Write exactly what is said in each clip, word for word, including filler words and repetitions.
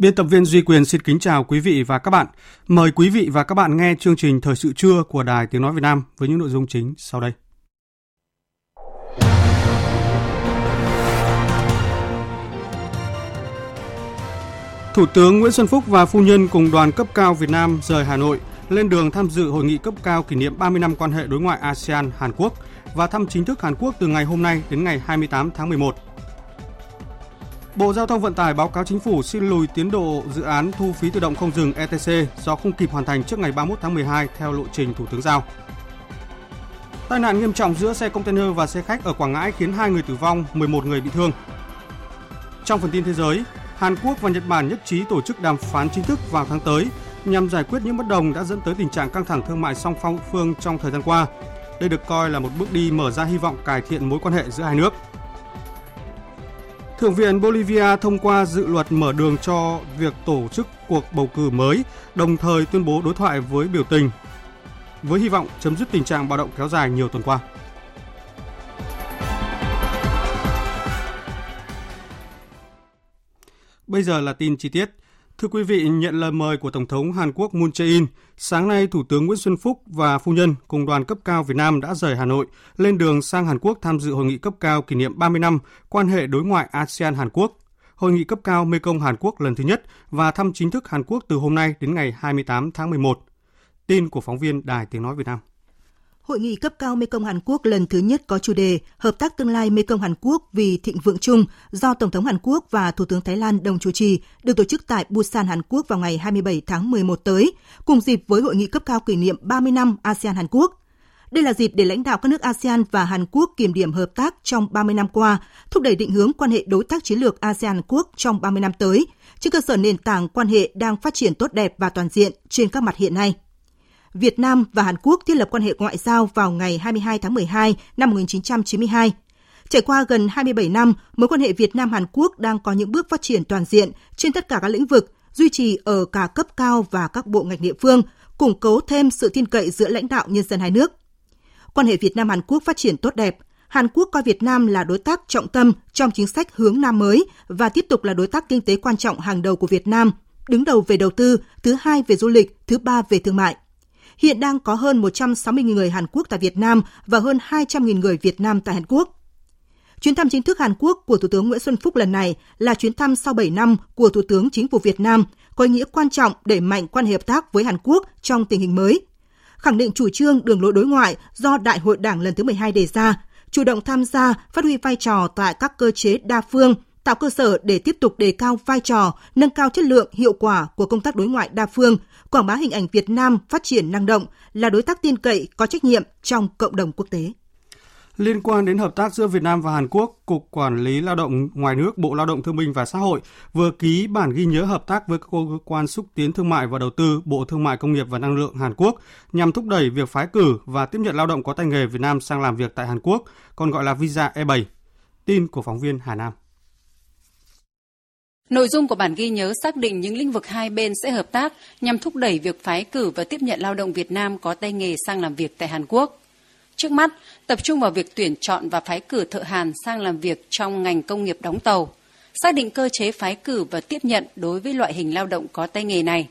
Biên tập viên Duy Quyền xin kính chào quý vị và các bạn. Mời quý vị và các bạn nghe chương trình Thời sự trưa của Đài Tiếng Nói Việt Nam với những nội dung chính sau đây. Thủ tướng Nguyễn Xuân Phúc và phu nhân cùng đoàn cấp cao Việt Nam rời Hà Nội lên đường tham dự hội nghị cấp cao kỷ niệm ba mươi năm quan hệ đối ngoại a sê an-Hàn Quốc và thăm chính thức Hàn Quốc từ ngày hôm nay đến ngày hai mươi tám tháng mười một. Bộ Giao thông Vận tải báo cáo Chính phủ xin lùi tiến độ dự án thu phí tự động không dừng e tê xê do không kịp hoàn thành trước ngày ba mươi mốt tháng mười hai theo lộ trình Thủ tướng giao. Tai nạn nghiêm trọng giữa xe container và xe khách ở Quảng Ngãi khiến hai người tử vong, mười một người bị thương. Trong phần tin thế giới, Hàn Quốc và Nhật Bản nhất trí tổ chức đàm phán chính thức vào tháng tới nhằm giải quyết những bất đồng đã dẫn tới tình trạng căng thẳng thương mại song phương trong thời gian qua. Đây được coi là một bước đi mở ra hy vọng cải thiện mối quan hệ giữa hai nước. Thượng viện Bolivia thông qua dự luật mở đường cho việc tổ chức cuộc bầu cử mới, đồng thời tuyên bố đối thoại với biểu tình, với hy vọng chấm dứt tình trạng bạo động kéo dài nhiều tuần qua. Bây giờ là tin chi tiết. Thưa quý vị, nhận lời mời của Tổng thống Hàn Quốc Moon Jae-in, sáng nay Thủ tướng Nguyễn Xuân Phúc và phu nhân cùng đoàn cấp cao Việt Nam đã rời Hà Nội, lên đường sang Hàn Quốc tham dự hội nghị cấp cao kỷ niệm ba mươi năm quan hệ đối ngoại a sê an-Hàn Quốc, hội nghị cấp cao Mekong-Hàn Quốc lần thứ nhất và thăm chính thức Hàn Quốc từ hôm nay đến ngày hai mươi tám tháng mười một. Tin của phóng viên Đài Tiếng Nói Việt Nam. Hội nghị cấp cao Mekong-Hàn Quốc lần thứ nhất có chủ đề Hợp tác tương lai Mekong-Hàn Quốc vì thịnh vượng chung do Tổng thống Hàn Quốc và Thủ tướng Thái Lan đồng chủ trì được tổ chức tại Busan, Hàn Quốc vào ngày hai mươi bảy tháng mười một tới, cùng dịp với Hội nghị cấp cao kỷ niệm ba mươi năm a sê an-Hàn Quốc. Đây là dịp để lãnh đạo các nước a sê an và Hàn Quốc kiểm điểm hợp tác trong ba mươi năm qua, thúc đẩy định hướng quan hệ đối tác chiến lược a sê an-Hàn Quốc trong ba mươi năm tới, trên cơ sở nền tảng quan hệ đang phát triển tốt đẹp và toàn diện trên các mặt hiện nay. Việt Nam và Hàn Quốc thiết lập quan hệ ngoại giao vào ngày hai mươi hai tháng mười hai năm một nghìn chín trăm chín mươi hai. Trải qua gần hai mươi bảy năm, mối quan hệ Việt Nam-Hàn Quốc đang có những bước phát triển toàn diện trên tất cả các lĩnh vực, duy trì ở cả cấp cao và các bộ ngành địa phương, củng cố thêm sự tin cậy giữa lãnh đạo nhân dân hai nước. Quan hệ Việt Nam-Hàn Quốc phát triển tốt đẹp. Hàn Quốc coi Việt Nam là đối tác trọng tâm trong chính sách hướng Nam mới và tiếp tục là đối tác kinh tế quan trọng hàng đầu của Việt Nam, đứng đầu về đầu tư, thứ hai về du lịch, thứ ba về thương mại. Hiện đang có hơn một trăm sáu mươi nghìn người Hàn Quốc tại Việt Nam và hơn hai trăm nghìn người Việt Nam tại Hàn Quốc. Chuyến thăm chính thức Hàn Quốc của Thủ tướng Nguyễn Xuân Phúc lần này là chuyến thăm sau bảy năm của Thủ tướng Chính phủ Việt Nam, có ý nghĩa quan trọng đẩy mạnh quan hệ hợp tác với Hàn Quốc trong tình hình mới. Khẳng định chủ trương đường lối đối ngoại do Đại hội Đảng lần thứ mười hai đề ra, chủ động tham gia, phát huy vai trò tại các cơ chế đa phương, tạo cơ sở để tiếp tục đề cao vai trò, nâng cao chất lượng, hiệu quả của công tác đối ngoại đa phương, quảng bá hình ảnh Việt Nam phát triển năng động, là đối tác tin cậy, có trách nhiệm trong cộng đồng quốc tế. Liên quan đến hợp tác giữa Việt Nam và Hàn Quốc, Cục Quản lý Lao động Ngoài nước Bộ Lao động Thương binh và Xã hội vừa ký bản ghi nhớ hợp tác với các cơ quan xúc tiến thương mại và đầu tư Bộ Thương mại Công nghiệp và Năng lượng Hàn Quốc nhằm thúc đẩy việc phái cử và tiếp nhận lao động có tay nghề Việt Nam sang làm việc tại Hàn Quốc, còn gọi là visa e bảy. Tin của phóng viên Hà Nam. Nội dung của bản ghi nhớ xác định những lĩnh vực hai bên sẽ hợp tác nhằm thúc đẩy việc phái cử và tiếp nhận lao động Việt Nam có tay nghề sang làm việc tại Hàn Quốc. Trước mắt, tập trung vào việc tuyển chọn và phái cử thợ Hàn sang làm việc trong ngành công nghiệp đóng tàu, xác định cơ chế phái cử và tiếp nhận đối với loại hình lao động có tay nghề này,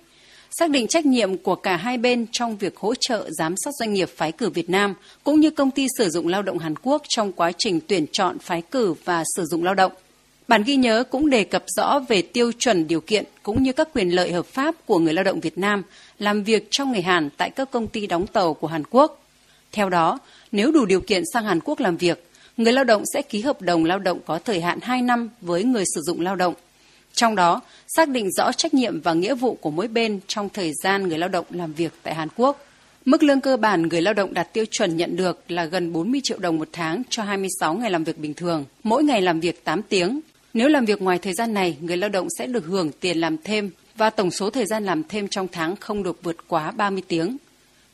xác định trách nhiệm của cả hai bên trong việc hỗ trợ giám sát doanh nghiệp phái cử Việt Nam cũng như công ty sử dụng lao động Hàn Quốc trong quá trình tuyển chọn, phái cử và sử dụng lao động. Bản ghi nhớ cũng đề cập rõ về tiêu chuẩn điều kiện cũng như các quyền lợi hợp pháp của người lao động Việt Nam làm việc trong người Hàn tại các công ty đóng tàu của Hàn Quốc. Theo đó, nếu đủ điều kiện sang Hàn Quốc làm việc, người lao động sẽ ký hợp đồng lao động có thời hạn hai năm với người sử dụng lao động. Trong đó, xác định rõ trách nhiệm và nghĩa vụ của mỗi bên trong thời gian người lao động làm việc tại Hàn Quốc. Mức lương cơ bản người lao động đạt tiêu chuẩn nhận được là gần bốn mươi triệu đồng một tháng cho hai mươi sáu ngày làm việc bình thường, mỗi ngày làm việc tám tiếng. Nếu làm việc ngoài thời gian này, người lao động sẽ được hưởng tiền làm thêm và tổng số thời gian làm thêm trong tháng không được vượt quá ba mươi tiếng.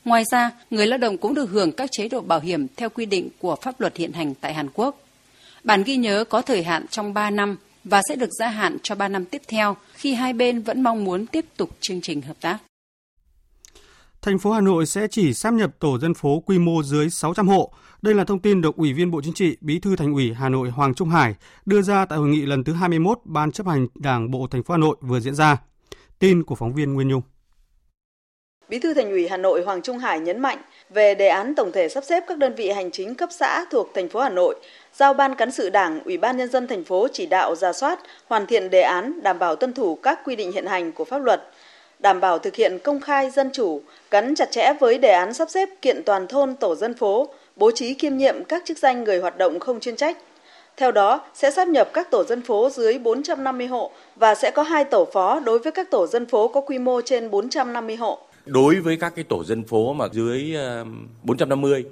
Ngoài ra, người lao động cũng được hưởng các chế độ bảo hiểm theo quy định của pháp luật hiện hành tại Hàn Quốc. Bản ghi nhớ có thời hạn trong ba năm và sẽ được gia hạn cho ba năm tiếp theo khi hai bên vẫn mong muốn tiếp tục chương trình hợp tác. Thành phố Hà Nội sẽ chỉ sáp nhập tổ dân phố quy mô dưới sáu trăm hộ. Đây là thông tin được Ủy viên Bộ Chính trị, Bí thư Thành ủy Hà Nội Hoàng Trung Hải đưa ra tại hội nghị lần thứ hai mươi mốt Ban chấp hành Đảng bộ thành phố Hà Nội vừa diễn ra. Tin của phóng viên Nguyên Nhung. Bí thư Thành ủy Hà Nội Hoàng Trung Hải nhấn mạnh về đề án tổng thể sắp xếp các đơn vị hành chính cấp xã thuộc thành phố Hà Nội, giao Ban Cán sự Đảng, Ủy ban Nhân dân thành phố chỉ đạo rà soát, hoàn thiện đề án đảm bảo tuân thủ các quy định hiện hành của pháp luật, đảm bảo thực hiện công khai dân chủ, gắn chặt chẽ với đề án sắp xếp kiện toàn thôn tổ dân phố, bố trí kiêm nhiệm các chức danh người hoạt động không chuyên trách. Theo đó, sẽ sáp nhập các tổ dân phố dưới bốn trăm năm mươi hộ và sẽ có hai tổ phó đối với các tổ dân phố có quy mô trên bốn trăm năm mươi hộ. Đối với các cái tổ dân phố mà dưới bốn trăm năm mươi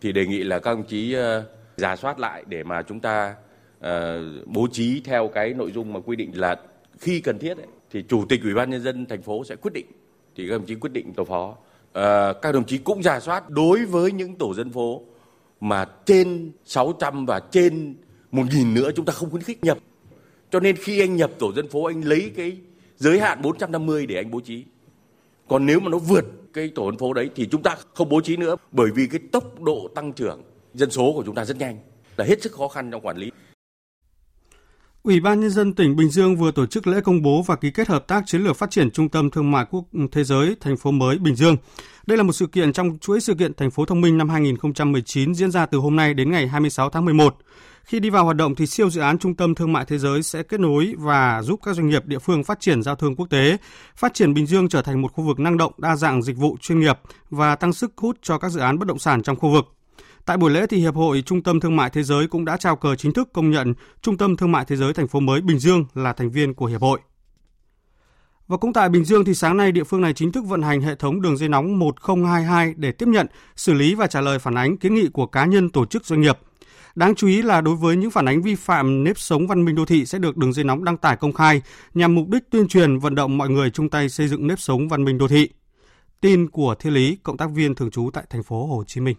thì đề nghị là các đồng chí rà soát lại để mà chúng ta bố trí theo cái nội dung mà quy định là khi cần thiết ấy, thì Chủ tịch Ủy ban Nhân dân thành phố sẽ quyết định, thì các đồng chí quyết định tổ phó. À, các đồng chí cũng rà soát đối với những tổ dân phố mà trên sáu trăm và trên một nghìn nữa chúng ta không khuyến khích nhập. Cho nên khi anh nhập tổ dân phố anh lấy cái giới hạn bốn trăm năm mươi để anh bố trí. Còn nếu mà nó vượt cái tổ dân phố đấy thì chúng ta không bố trí nữa, bởi vì cái tốc độ tăng trưởng dân số của chúng ta rất nhanh, là hết sức khó khăn trong quản lý. Ủy ban Nhân dân tỉnh Bình Dương vừa tổ chức lễ công bố và ký kết hợp tác chiến lược phát triển Trung tâm Thương mại Quốc thế giới thành phố mới Bình Dương. Đây là một sự kiện trong chuỗi sự kiện Thành phố Thông minh năm hai không một chín diễn ra từ hôm nay đến ngày hai mươi sáu tháng mười một. Khi đi vào hoạt động thì siêu dự án Trung tâm Thương mại Thế giới sẽ kết nối và giúp các doanh nghiệp địa phương phát triển giao thương quốc tế, phát triển Bình Dương trở thành một khu vực năng động, đa dạng dịch vụ chuyên nghiệp và tăng sức hút cho các dự án bất động sản trong khu vực. Tại buổi lễ thì Hiệp hội Trung tâm Thương mại Thế giới cũng đã trao cờ chính thức công nhận Trung tâm Thương mại Thế giới thành phố mới Bình Dương là thành viên của Hiệp hội. Và cũng tại Bình Dương thì sáng nay địa phương này chính thức vận hành hệ thống đường dây nóng một không hai hai để tiếp nhận, xử lý và trả lời phản ánh kiến nghị của cá nhân, tổ chức, doanh nghiệp. Đáng chú ý là đối với những phản ánh vi phạm nếp sống văn minh đô thị sẽ được đường dây nóng đăng tải công khai nhằm mục đích tuyên truyền vận động mọi người chung tay xây dựng nếp sống văn minh đô thị. Tin của Thiên Lý, cộng tác viên thường trú tại thành phố Hồ Chí Minh.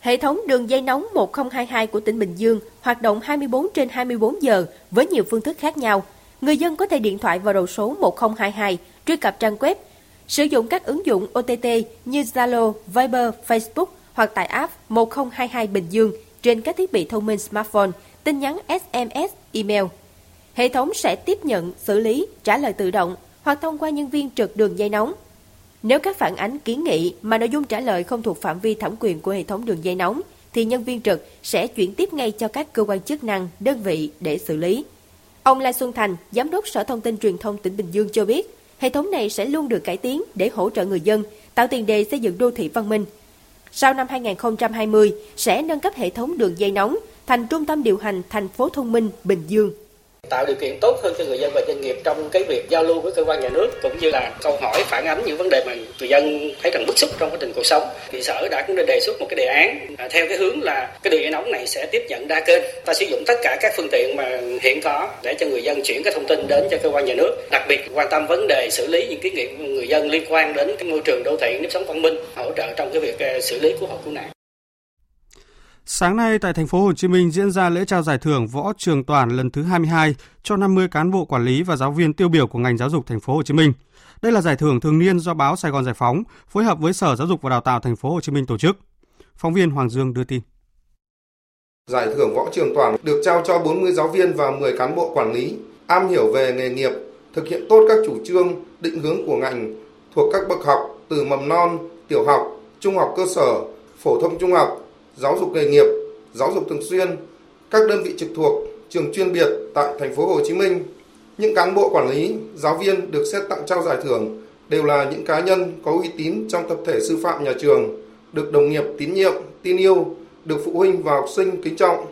Hệ thống đường dây nóng một không hai hai của tỉnh Bình Dương hoạt động hai mươi bốn trên hai mươi bốn giờ với nhiều phương thức khác nhau. Người dân có thể điện thoại vào đầu số một không hai hai, truy cập trang web, sử dụng các ứng dụng ô tê tê như Zalo, Viber, Facebook hoặc tải app một không hai hai Bình Dương trên các thiết bị thông minh smartphone, tin nhắn ét em ét, email. Hệ thống sẽ tiếp nhận, xử lý, trả lời tự động hoặc thông qua nhân viên trực đường dây nóng. Nếu các phản ánh kiến nghị mà nội dung trả lời không thuộc phạm vi thẩm quyền của hệ thống đường dây nóng, thì nhân viên trực sẽ chuyển tiếp ngay cho các cơ quan chức năng, đơn vị để xử lý. Ông Lai Xuân Thành, Giám đốc Sở Thông tin Truyền thông tỉnh Bình Dương cho biết, hệ thống này sẽ luôn được cải tiến để hỗ trợ người dân, tạo tiền đề xây dựng đô thị văn minh. Sau năm hai không hai không, sẽ nâng cấp hệ thống đường dây nóng thành trung tâm điều hành thành phố thông minh Bình Dương. Tạo điều kiện tốt hơn cho người dân và doanh nghiệp trong cái việc giao lưu với cơ quan nhà nước cũng như là câu hỏi phản ánh những vấn đề mà người dân thấy rằng bức xúc trong quá trình cuộc sống. Thì sở đã cũng đã đề xuất một cái đề án à, theo cái hướng là cái đường dây nóng này sẽ tiếp nhận đa kênh, ta sử dụng tất cả các phương tiện mà hiện có để cho người dân chuyển cái thông tin đến cho cơ quan nhà nước, đặc biệt quan tâm vấn đề xử lý những kiến nghị của người dân liên quan đến cái môi trường đô thị, nếp sống văn minh, hỗ trợ trong cái việc xử lý cứu hộ cứu nạn. Sáng nay tại thành phố Hồ Chí Minh diễn ra lễ trao giải thưởng Võ Trường Toàn lần thứ hai mươi hai cho năm mươi cán bộ quản lý và giáo viên tiêu biểu của ngành giáo dục thành phố Hồ Chí Minh. Đây là giải thưởng thường niên do báo Sài Gòn Giải phóng phối hợp với Sở Giáo dục và Đào tạo thành phố Hồ Chí Minh tổ chức. Phóng viên Hoàng Dương đưa tin. Giải thưởng Võ Trường Toàn được trao cho bốn mươi giáo viên và mười cán bộ quản lý am hiểu về nghề nghiệp, thực hiện tốt các chủ trương, định hướng của ngành thuộc các bậc học từ mầm non, tiểu học, trung học cơ sở, phổ thông trung học, giáo dục nghề nghiệp, giáo dục thường xuyên, các đơn vị trực thuộc, trường chuyên biệt tại thành phố Hồ Chí Minh. Những cán bộ quản lý, giáo viên được xét tặng trao giải thưởng đều là những cá nhân có uy tín trong tập thể sư phạm nhà trường, được đồng nghiệp tín nhiệm, tin yêu, được phụ huynh và học sinh kính trọng.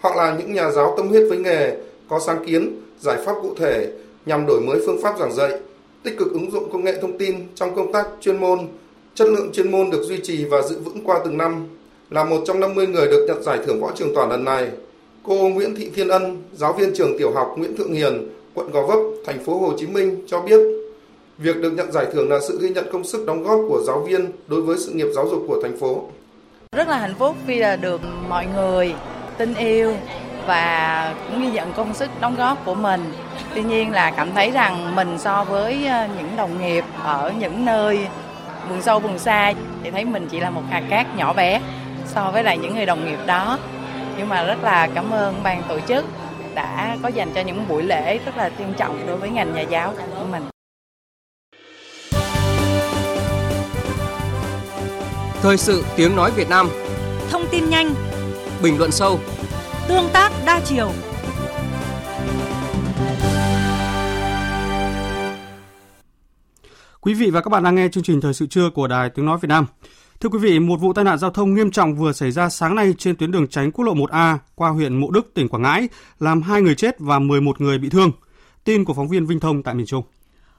Họ là những nhà giáo tâm huyết với nghề, có sáng kiến, giải pháp cụ thể nhằm đổi mới phương pháp giảng dạy, tích cực ứng dụng công nghệ thông tin trong công tác chuyên môn. Chất lượng chuyên môn được duy trì và giữ vững qua từng năm. Là một trong năm mươi người được nhận giải thưởng Võ Trường Toàn lần này, cô Nguyễn Thị Thiên Ân, giáo viên trường tiểu học Nguyễn Thượng Hiền, quận Gò Vấp, thành phố Hồ Chí Minh cho biết, việc được nhận giải thưởng là sự ghi nhận công sức đóng góp của giáo viên đối với sự nghiệp giáo dục của thành phố. Rất là hạnh phúc vì là được mọi người tin yêu và cũng ghi nhận công sức đóng góp của mình. Tuy nhiên là cảm thấy rằng mình so với những đồng nghiệp ở những nơi vùng sâu vùng xa thì thấy mình chỉ là một hạt cát nhỏ bé so với lại những người đồng nghiệp đó. Nhưng mà rất là cảm ơn ban tổ chức đã có dành cho những buổi lễ rất là trân trọng đối với ngành nhà giáo của mình. Thời sự tiếng nói Việt Nam, thông tin nhanh, bình luận sâu, tương tác đa chiều. Quý vị và các bạn đang nghe chương trình Thời sự trưa của Đài Tiếng Nói Việt Nam. Thưa quý vị, một vụ tai nạn giao thông nghiêm trọng vừa xảy ra sáng nay trên tuyến đường tránh quốc lộ một A qua huyện Mộ Đức, tỉnh Quảng Ngãi, làm hai người chết và mười một người bị thương. Tin của phóng viên Vinh Thông tại miền Trung.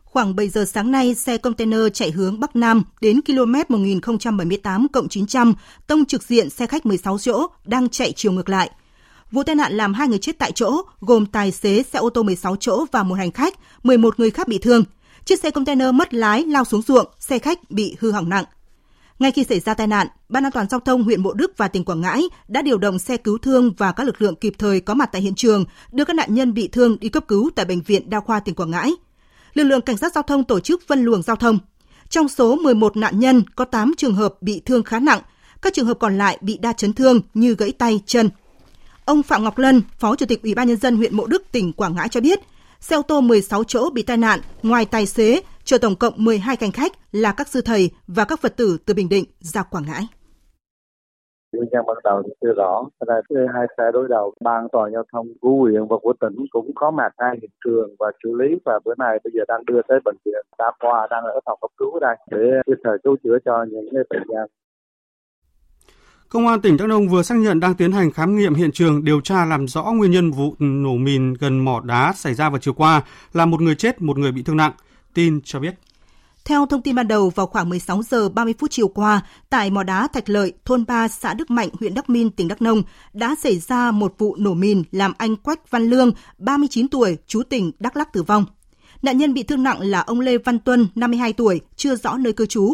Khoảng bảy giờ sáng nay, xe container chạy hướng Bắc Nam đến km một nghìn không trăm bảy mươi tám cộng chín trăm, tông trực diện xe khách mười sáu chỗ đang chạy chiều ngược lại. Vụ tai nạn làm hai người chết tại chỗ, gồm tài xế xe ô tô mười sáu chỗ và một hành khách, mười một người khác bị thương. Chiếc xe container mất lái lao xuống ruộng, xe khách bị hư hỏng nặng. Ngay khi xảy ra tai nạn, Ban An toàn giao thông huyện Mộ Đức và tỉnh Quảng Ngãi đã điều động xe cứu thương và các lực lượng kịp thời có mặt tại hiện trường, đưa các nạn nhân bị thương đi cấp cứu tại Bệnh viện Đa khoa tỉnh Quảng Ngãi. Lực lượng cảnh sát giao thông tổ chức phân luồng giao thông. Trong số mười một nạn nhân có tám trường hợp bị thương khá nặng, các trường hợp còn lại bị đa chấn thương như gãy tay, chân. Ông Phạm Ngọc Lân, Phó Chủ tịch Ủy ban nhân dân huyện Mộ Đức, tỉnh Quảng Ngãi cho biết, xe ô tô mười sáu chỗ bị tai nạn, ngoài tài xế, chở tổng cộng mười hai hành khách là các sư thầy và các Phật tử từ Bình Định ra Quảng Ngãi. Nguyên nhân ban đầu thì chưa rõ, là hai xe đối đầu, Ban An toàn giao thông của huyện và của tỉnh cũng có mặt ngay hiện trường và xử lý, và bữa nay bây giờ đang đưa tới bệnh viện Đa khoa, đang ở phòng cấp cứu đây để kịp thời cứu chữa cho những bệnh nhân. Công an tỉnh Đắk Nông vừa xác nhận đang tiến hành khám nghiệm hiện trường, điều tra làm rõ nguyên nhân vụ nổ mìn gần mỏ đá xảy ra vào chiều qua, làm một người chết, một người bị thương nặng. Tin cho biết. Theo thông tin ban đầu, vào khoảng mười sáu giờ ba mươi phút chiều qua, tại mỏ đá Thạch Lợi, thôn ba, xã Đức Mạnh, huyện Đắk Min, tỉnh Đắk Nông, đã xảy ra một vụ nổ mìn làm anh Quách Văn Lương, ba mươi chín tuổi, trú tỉnh Đắk Lắk tử vong. Nạn nhân bị thương nặng là ông Lê Văn Tuân, năm mươi hai tuổi, chưa rõ nơi cư trú.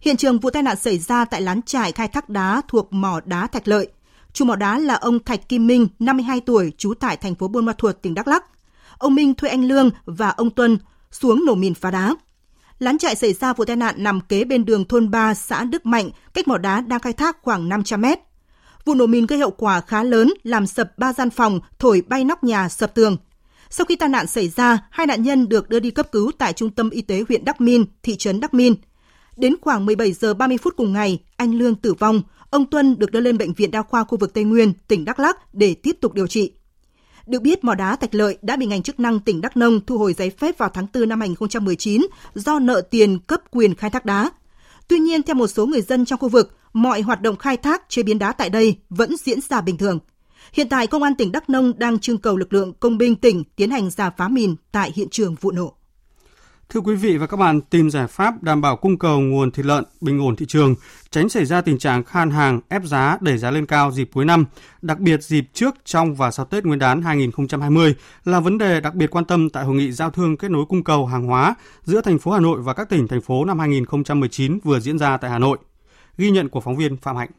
Hiện trường vụ tai nạn xảy ra tại lán trại khai thác đá thuộc mỏ đá Thạch Lợi. Chủ mỏ đá là ông Thạch Kim Minh, năm mươi hai tuổi, trú tại thành phố Buôn Ma Thuột, tỉnh Đắk Lắk. Ông Minh thuê anh Lương và ông Tuân xuống nổ mìn phá đá. Lán trại xảy ra vụ tai nạn nằm kế bên đường thôn ba, xã Đức Mạnh, cách mỏ đá đang khai thác khoảng năm trăm mét. Vụ nổ mìn gây hậu quả khá lớn, làm sập ba gian phòng, thổi bay nóc nhà, sập tường. Sau khi tai nạn xảy ra, hai nạn nhân được đưa đi cấp cứu tại trung tâm y tế huyện Đắk Min, thị trấn Đắk Min. Đến khoảng mười bảy giờ ba mươi phút cùng ngày, anh Lương tử vong, ông Tuân được đưa lên Bệnh viện Đa khoa khu vực Tây Nguyên, tỉnh Đắk Lắk để tiếp tục điều trị. Được biết, mỏ đá Thạch Lợi đã bị ngành chức năng tỉnh Đắk Nông thu hồi giấy phép vào tháng tư năm hai nghìn không trăm mười chín do nợ tiền cấp quyền khai thác đá. Tuy nhiên, theo một số người dân trong khu vực, mọi hoạt động khai thác, chế biến đá tại đây vẫn diễn ra bình thường. Hiện tại, Công an tỉnh Đắk Nông đang trưng cầu lực lượng công binh tỉnh tiến hành rà phá mìn tại hiện trường vụ nổ. Thưa quý vị và các bạn, tìm giải pháp đảm bảo cung cầu nguồn thịt lợn, bình ổn thị trường, tránh xảy ra tình trạng khan hàng, ép giá, đẩy giá lên cao dịp cuối năm, đặc biệt dịp trước, trong và sau Tết Nguyên đán hai nghìn không trăm hai mươi là vấn đề đặc biệt quan tâm tại Hội nghị Giao thương kết nối cung cầu hàng hóa giữa thành phố Hà Nội và các tỉnh, thành phố năm hai nghìn không trăm mười chín vừa diễn ra tại Hà Nội. Ghi nhận của phóng viên Phạm Hạnh.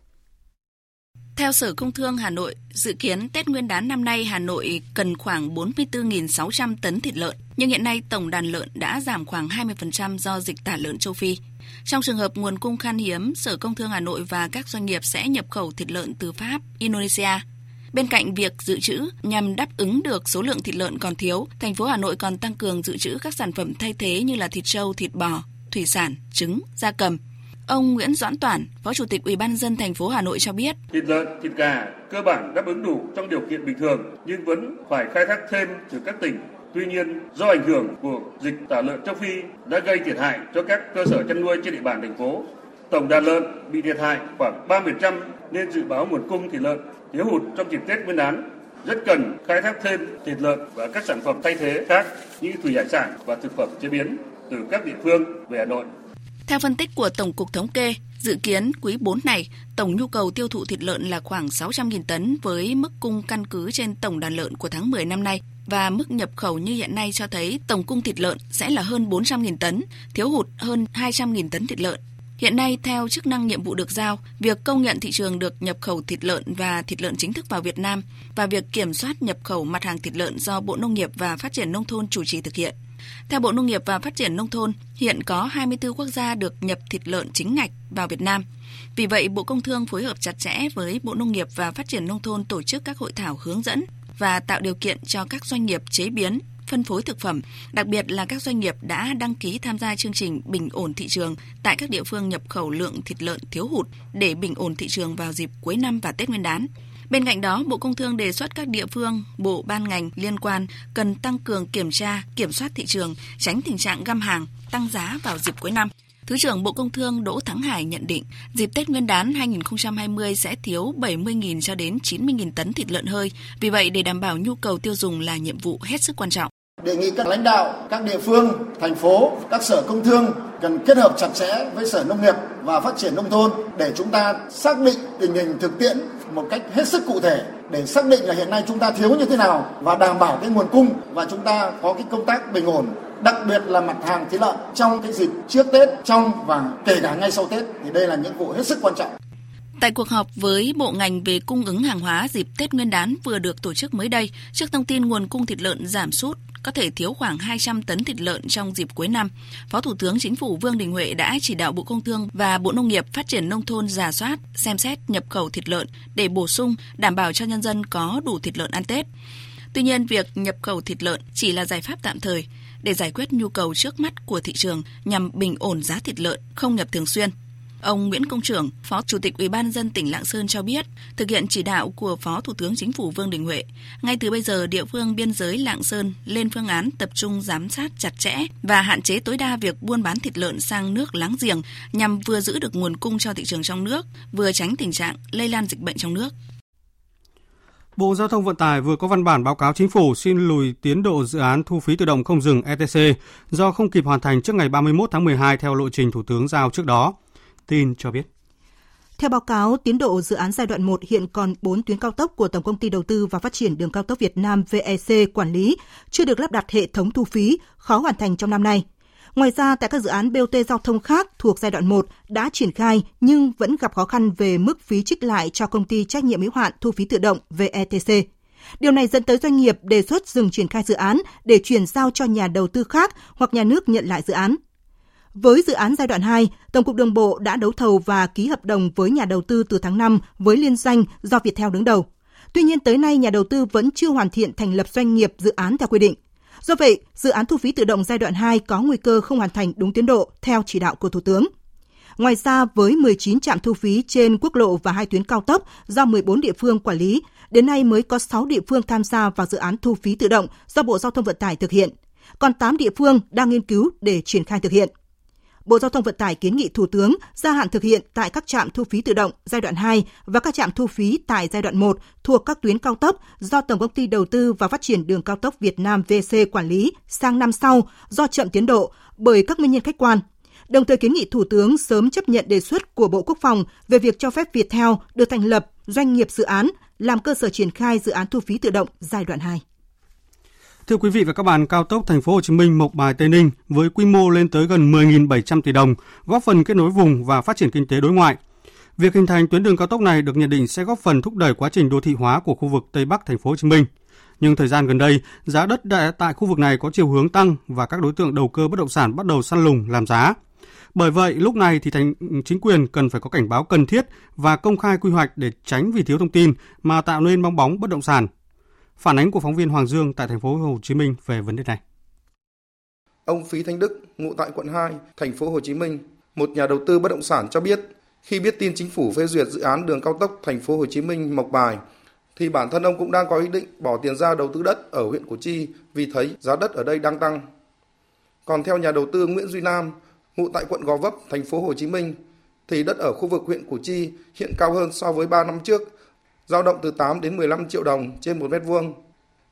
Theo Sở Công Thương Hà Nội, dự kiến Tết Nguyên đán năm nay Hà Nội cần khoảng bốn mươi tư nghìn sáu trăm tấn thịt lợn, nhưng hiện nay tổng đàn lợn đã giảm khoảng hai mươi phần trăm do dịch tả lợn châu Phi. Trong trường hợp nguồn cung khan hiếm, Sở Công Thương Hà Nội và các doanh nghiệp sẽ nhập khẩu thịt lợn từ Pháp, Indonesia. Bên cạnh việc dự trữ nhằm đáp ứng được số lượng thịt lợn còn thiếu, thành phố Hà Nội còn tăng cường dự trữ các sản phẩm thay thế như là thịt trâu, thịt bò, thủy sản, trứng, gia cầm. Ông Nguyễn Doãn Toản, Phó Chủ tịch Ủy ban nhân dân thành phố Hà Nội cho biết, thịt lợn, thịt gà cơ bản đáp ứng đủ trong điều kiện bình thường nhưng vẫn phải khai thác thêm từ các tỉnh. Tuy nhiên, do ảnh hưởng của dịch tả lợn châu Phi đã gây thiệt hại cho các cơ sở chăn nuôi trên địa bàn thành phố. tổng đàn lợn bị thiệt hại khoảng ba mươi phần trăm nên dự báo nguồn cung thịt lợn thiếu hụt trong dịp Tết Nguyên đán. Rất cần khai thác thêm thịt lợn và các sản phẩm thay thế khác như thủy hải sản và thực phẩm chế biến từ các địa phương về Hà Nội. Theo phân tích của Tổng cục Thống kê, dự kiến quý bốn này, tổng nhu cầu tiêu thụ thịt lợn là khoảng sáu trăm nghìn tấn với mức cung căn cứ trên tổng đàn lợn của tháng mười năm nay và mức nhập khẩu như hiện nay cho thấy tổng cung thịt lợn sẽ là hơn bốn trăm nghìn tấn, thiếu hụt hơn hai trăm nghìn tấn thịt lợn. Hiện nay, theo chức năng nhiệm vụ được giao, việc công nhận thị trường được nhập khẩu thịt lợn và thịt lợn chính thức vào Việt Nam và việc kiểm soát nhập khẩu mặt hàng thịt lợn do Bộ Nông nghiệp và Phát triển Nông thôn chủ trì thực hiện. Theo Bộ Nông nghiệp và Phát triển Nông thôn, hiện có hai mươi bốn quốc gia được nhập thịt lợn chính ngạch vào Việt Nam. Vì vậy, Bộ Công Thương phối hợp chặt chẽ với Bộ Nông nghiệp và Phát triển Nông thôn tổ chức các hội thảo hướng dẫn và tạo điều kiện cho các doanh nghiệp chế biến, phân phối thực phẩm, đặc biệt là các doanh nghiệp đã đăng ký tham gia chương trình bình ổn thị trường tại các địa phương nhập khẩu lượng thịt lợn thiếu hụt để bình ổn thị trường vào dịp cuối năm và Tết Nguyên đán. Bên cạnh đó, Bộ Công Thương đề xuất các địa phương, bộ ban ngành liên quan cần tăng cường kiểm tra, kiểm soát thị trường, tránh tình trạng găm hàng, tăng giá vào dịp cuối năm. Thứ trưởng Bộ Công Thương Đỗ Thắng Hải nhận định, dịp Tết Nguyên đán hai không hai không sẽ thiếu bảy mươi nghìn cho đến chín mươi nghìn tấn thịt lợn hơi. Vì vậy, để đảm bảo nhu cầu tiêu dùng là nhiệm vụ hết sức quan trọng. Đề nghị các lãnh đạo, các địa phương, thành phố, các sở công thương cần kết hợp chặt chẽ với Sở Nông nghiệp và Phát triển Nông thôn để chúng ta xác định tình hình thực tiễn một cách hết sức cụ thể để xác định là hiện nay chúng ta thiếu như thế nào và đảm bảo cái nguồn cung và chúng ta có cái công tác bình ổn, đặc biệt là mặt hàng thịt lợn trong cái dịp trước Tết, trong và kể cả ngay sau Tết thì đây là nhiệm vụ hết sức quan trọng. Tại cuộc họp với Bộ ngành về cung ứng hàng hóa dịp Tết Nguyên đán vừa được tổ chức mới đây, trước thông tin nguồn cung thịt lợn giảm sút, có thể thiếu khoảng hai trăm tấn thịt lợn trong dịp cuối năm, Phó Thủ tướng Chính phủ Vương Đình Huệ đã chỉ đạo Bộ Công Thương và Bộ Nông nghiệp Phát triển Nông thôn rà soát, xem xét nhập khẩu thịt lợn để bổ sung, đảm bảo cho nhân dân có đủ thịt lợn ăn Tết. Tuy nhiên, việc nhập khẩu thịt lợn chỉ là giải pháp tạm thời để giải quyết nhu cầu trước mắt của thị trường nhằm bình ổn giá thịt lợn không nhập thường xuyên. Ông Nguyễn Công Trưởng, Phó Chủ tịch Ủy ban nhân dân tỉnh Lạng Sơn cho biết, thực hiện chỉ đạo của Phó Thủ tướng Chính phủ Vương Đình Huệ, ngay từ bây giờ địa phương biên giới Lạng Sơn lên phương án tập trung giám sát chặt chẽ và hạn chế tối đa việc buôn bán thịt lợn sang nước láng giềng nhằm vừa giữ được nguồn cung cho thị trường trong nước, vừa tránh tình trạng lây lan dịch bệnh trong nước. Bộ Giao thông Vận tải vừa có văn bản báo cáo Chính phủ xin lùi tiến độ dự án thu phí tự động không dừng E T C do không kịp hoàn thành trước ngày ba mươi mốt tháng mười hai theo lộ trình Thủ tướng giao trước đó. Tin cho biết. Theo báo cáo, tiến độ dự án giai đoạn một hiện còn bốn tuyến cao tốc của Tổng công ty Đầu tư và Phát triển Đường cao tốc Việt Nam V E C quản lý chưa được lắp đặt hệ thống thu phí, khó hoàn thành trong năm nay. Ngoài ra, tại các dự án B O T giao thông khác thuộc giai đoạn một đã triển khai nhưng vẫn gặp khó khăn về mức phí trích lại cho công ty trách nhiệm hữu hạn thu phí tự động V E T C. Điều này dẫn tới doanh nghiệp đề xuất dừng triển khai dự án để chuyển giao cho nhà đầu tư khác hoặc nhà nước nhận lại dự án. Với dự án giai đoạn hai, Tổng cục Đường bộ đã đấu thầu và ký hợp đồng với nhà đầu tư từ tháng năm với liên danh do Viettel đứng đầu. Tuy nhiên tới nay nhà đầu tư vẫn chưa hoàn thiện thành lập doanh nghiệp dự án theo quy định. Do vậy, dự án thu phí tự động giai đoạn hai có nguy cơ không hoàn thành đúng tiến độ theo chỉ đạo của Thủ tướng. Ngoài ra, với mười chín trạm thu phí trên quốc lộ và hai tuyến cao tốc do mười bốn địa phương quản lý, đến nay mới có sáu địa phương tham gia vào dự án thu phí tự động do Bộ Giao thông Vận tải thực hiện. Còn tám địa phương đang nghiên cứu để triển khai thực hiện. Bộ Giao thông Vận tải kiến nghị Thủ tướng gia hạn thực hiện tại các trạm thu phí tự động giai đoạn hai và các trạm thu phí tại giai đoạn một thuộc các tuyến cao tốc do Tổng công ty Đầu tư và Phát triển Đường cao tốc Việt Nam V E C quản lý sang năm sau do chậm tiến độ bởi các nguyên nhân khách quan. Đồng thời kiến nghị Thủ tướng sớm chấp nhận đề xuất của Bộ Quốc phòng về việc cho phép Viettel được thành lập doanh nghiệp dự án làm cơ sở triển khai dự án thu phí tự động giai đoạn hai. Thưa quý vị và các bạn, cao tốc Thành phố Hồ Chí Minh - Mộc Bài - Tây Ninh với quy mô lên tới gần mười nghìn bảy trăm tỷ đồng, góp phần kết nối vùng và phát triển kinh tế đối ngoại. Việc hình thành tuyến đường cao tốc này được nhận định sẽ góp phần thúc đẩy quá trình đô thị hóa của khu vực Tây Bắc Thành phố Hồ Chí Minh. Nhưng thời gian gần đây, giá đất đã tại khu vực này có chiều hướng tăng và các đối tượng đầu cơ bất động sản bắt đầu săn lùng làm giá. Bởi vậy, lúc này thì thành chính quyền cần phải có cảnh báo cần thiết và công khai quy hoạch để tránh vì thiếu thông tin mà tạo nên bong bóng bất động sản. Phản ánh của phóng viên Hoàng Dương tại Thành phố Hồ Chí Minh về vấn đề này. Ông Phí Thanh Đức, ngụ tại quận hai, Thành phố Hồ Chí Minh, một nhà đầu tư bất động sản cho biết, khi biết tin chính phủ phê duyệt dự án đường cao tốc Thành phố Hồ Chí Minh - Mộc Bài, thì bản thân ông cũng đang có ý định bỏ tiền ra đầu tư đất ở huyện Củ Chi vì thấy giá đất ở đây đang tăng. Còn theo nhà đầu tư Nguyễn Duy Nam, ngụ tại quận Gò Vấp, Thành phố Hồ Chí Minh, thì đất ở khu vực huyện Củ Chi hiện cao hơn so với ba năm trước, dao động từ tám đến mười lăm triệu đồng trên một mét vuông.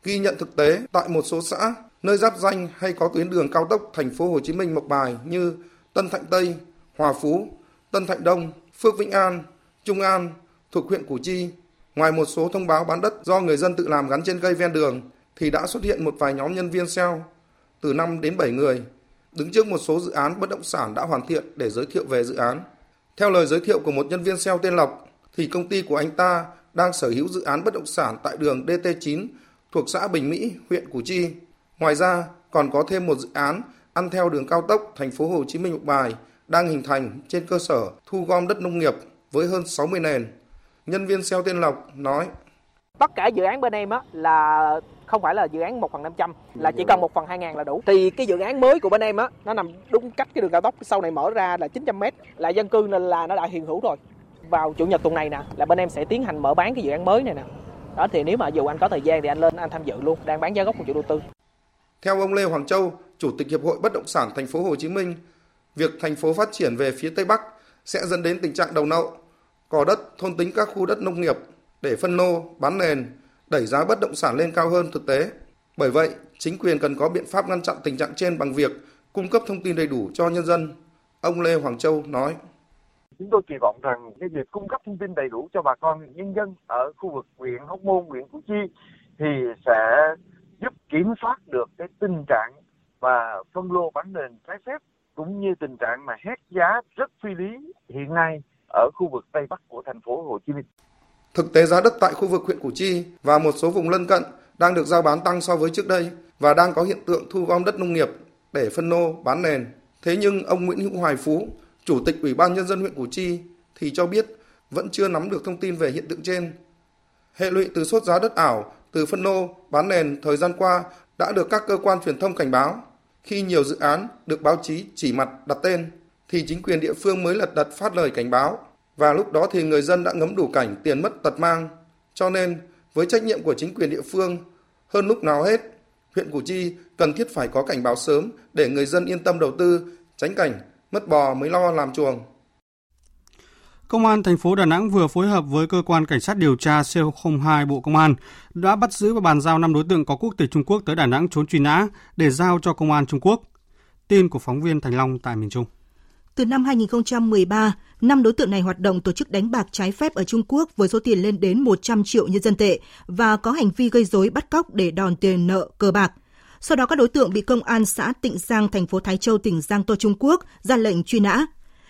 Ghi nhận thực tế tại một số xã nơi giáp danh hay có tuyến đường cao tốc thành phố Hồ Chí Minh Mộc Bài như Tân Thạnh Tây, Hòa Phú, Tân Thạnh Đông, Phước Vĩnh An, Trung An thuộc huyện Củ Chi, ngoài một số thông báo bán đất do người dân tự làm gắn trên cây ven đường thì đã xuất hiện một vài nhóm nhân viên sale từ năm đến bảy người đứng trước một số dự án bất động sản đã hoàn thiện để giới thiệu về dự án. Theo lời giới thiệu của một nhân viên sale tên Lộc thì công ty của anh ta đang sở hữu dự án bất động sản tại đường D T chín thuộc xã Bình Mỹ, huyện Củ Chi. Ngoài ra, còn có thêm một dự án ăn theo đường cao tốc thành phố Hồ Chí Minh Mộc Bài đang hình thành trên cơ sở thu gom đất nông nghiệp với hơn sáu mươi nền. Nhân viên sale tên Lộc nói: "Tất cả dự án bên em á là không phải là dự án một phần năm trăm, là chỉ cần một phần hai ngàn là đủ. Thì cái dự án mới của bên em á nó nằm đúng cách cái đường cao tốc sau này mở ra là chín trăm mét, là dân cư nên là nó đã hiện hữu rồi. Vào chủ nhật tuần này nè là bên em sẽ tiến hành mở bán cái dự án mới này nè. Đó thì nếu mà dù anh có thời gian thì anh lên anh tham dự luôn, đang bán giá gốc của chủ đầu tư." Theo ông Lê Hoàng Châu, Chủ tịch Hiệp hội Bất động sản Thành phố Hồ Chí Minh, việc thành phố phát triển về phía Tây Bắc sẽ dẫn đến tình trạng đầu nậu, cò đất thôn tính các khu đất nông nghiệp để phân lô, bán nền, đẩy giá bất động sản lên cao hơn thực tế. Bởi vậy, chính quyền cần có biện pháp ngăn chặn tình trạng trên bằng việc cung cấp thông tin đầy đủ cho nhân dân. Ông Lê Hoàng Châu nói: "Chúng tôi kỳ vọng rằng cái việc cung cấp thông tin đầy đủ cho bà con nhân dân ở khu vực huyện Hóc Môn, huyện Củ Chi thì sẽ giúp kiểm soát được cái tình trạng và phân lô bán nền trái phép cũng như tình trạng mà hét giá rất phi lý hiện nay ở khu vực Tây Bắc của thành phố Hồ Chí Minh." Thực tế giá đất tại khu vực huyện Củ Chi và một số vùng lân cận đang được giao bán tăng so với trước đây và đang có hiện tượng thu gom đất nông nghiệp để phân lô bán nền. Thế nhưng ông Nguyễn Hữu Hoài Phú, Chủ tịch Ủy ban Nhân dân huyện Củ Chi thì cho biết vẫn chưa nắm được thông tin về hiện tượng trên. Hệ lụy từ sốt giá đất ảo, từ phân lô, bán nền thời gian qua đã được các cơ quan truyền thông cảnh báo. Khi nhiều dự án được báo chí chỉ mặt đặt tên thì chính quyền địa phương mới lật đật phát lời cảnh báo. Và lúc đó thì người dân đã ngấm đủ cảnh tiền mất tật mang. Cho nên với trách nhiệm của chính quyền địa phương hơn lúc nào hết, huyện Củ Chi cần thiết phải có cảnh báo sớm để người dân yên tâm đầu tư, tránh cảnh mất bò mới lo làm chuồng. Công an thành phố Đà Nẵng vừa phối hợp với cơ quan cảnh sát điều tra C không hai Bộ Công an đã bắt giữ và bàn giao năm đối tượng có quốc tịch Trung Quốc tới Đà Nẵng trốn truy nã để giao cho công an Trung Quốc. Tin của phóng viên Thành Long tại miền Trung. Từ năm hai không một ba, năm đối tượng này hoạt động tổ chức đánh bạc trái phép ở Trung Quốc với số tiền lên đến một trăm triệu nhân dân tệ và có hành vi gây rối bắt cóc để đòn tiền nợ cờ bạc. Sau đó các đối tượng bị công an xã Tịnh Giang, thành phố Thái Châu, tỉnh Giang Tô, Trung Quốc ra lệnh truy nã.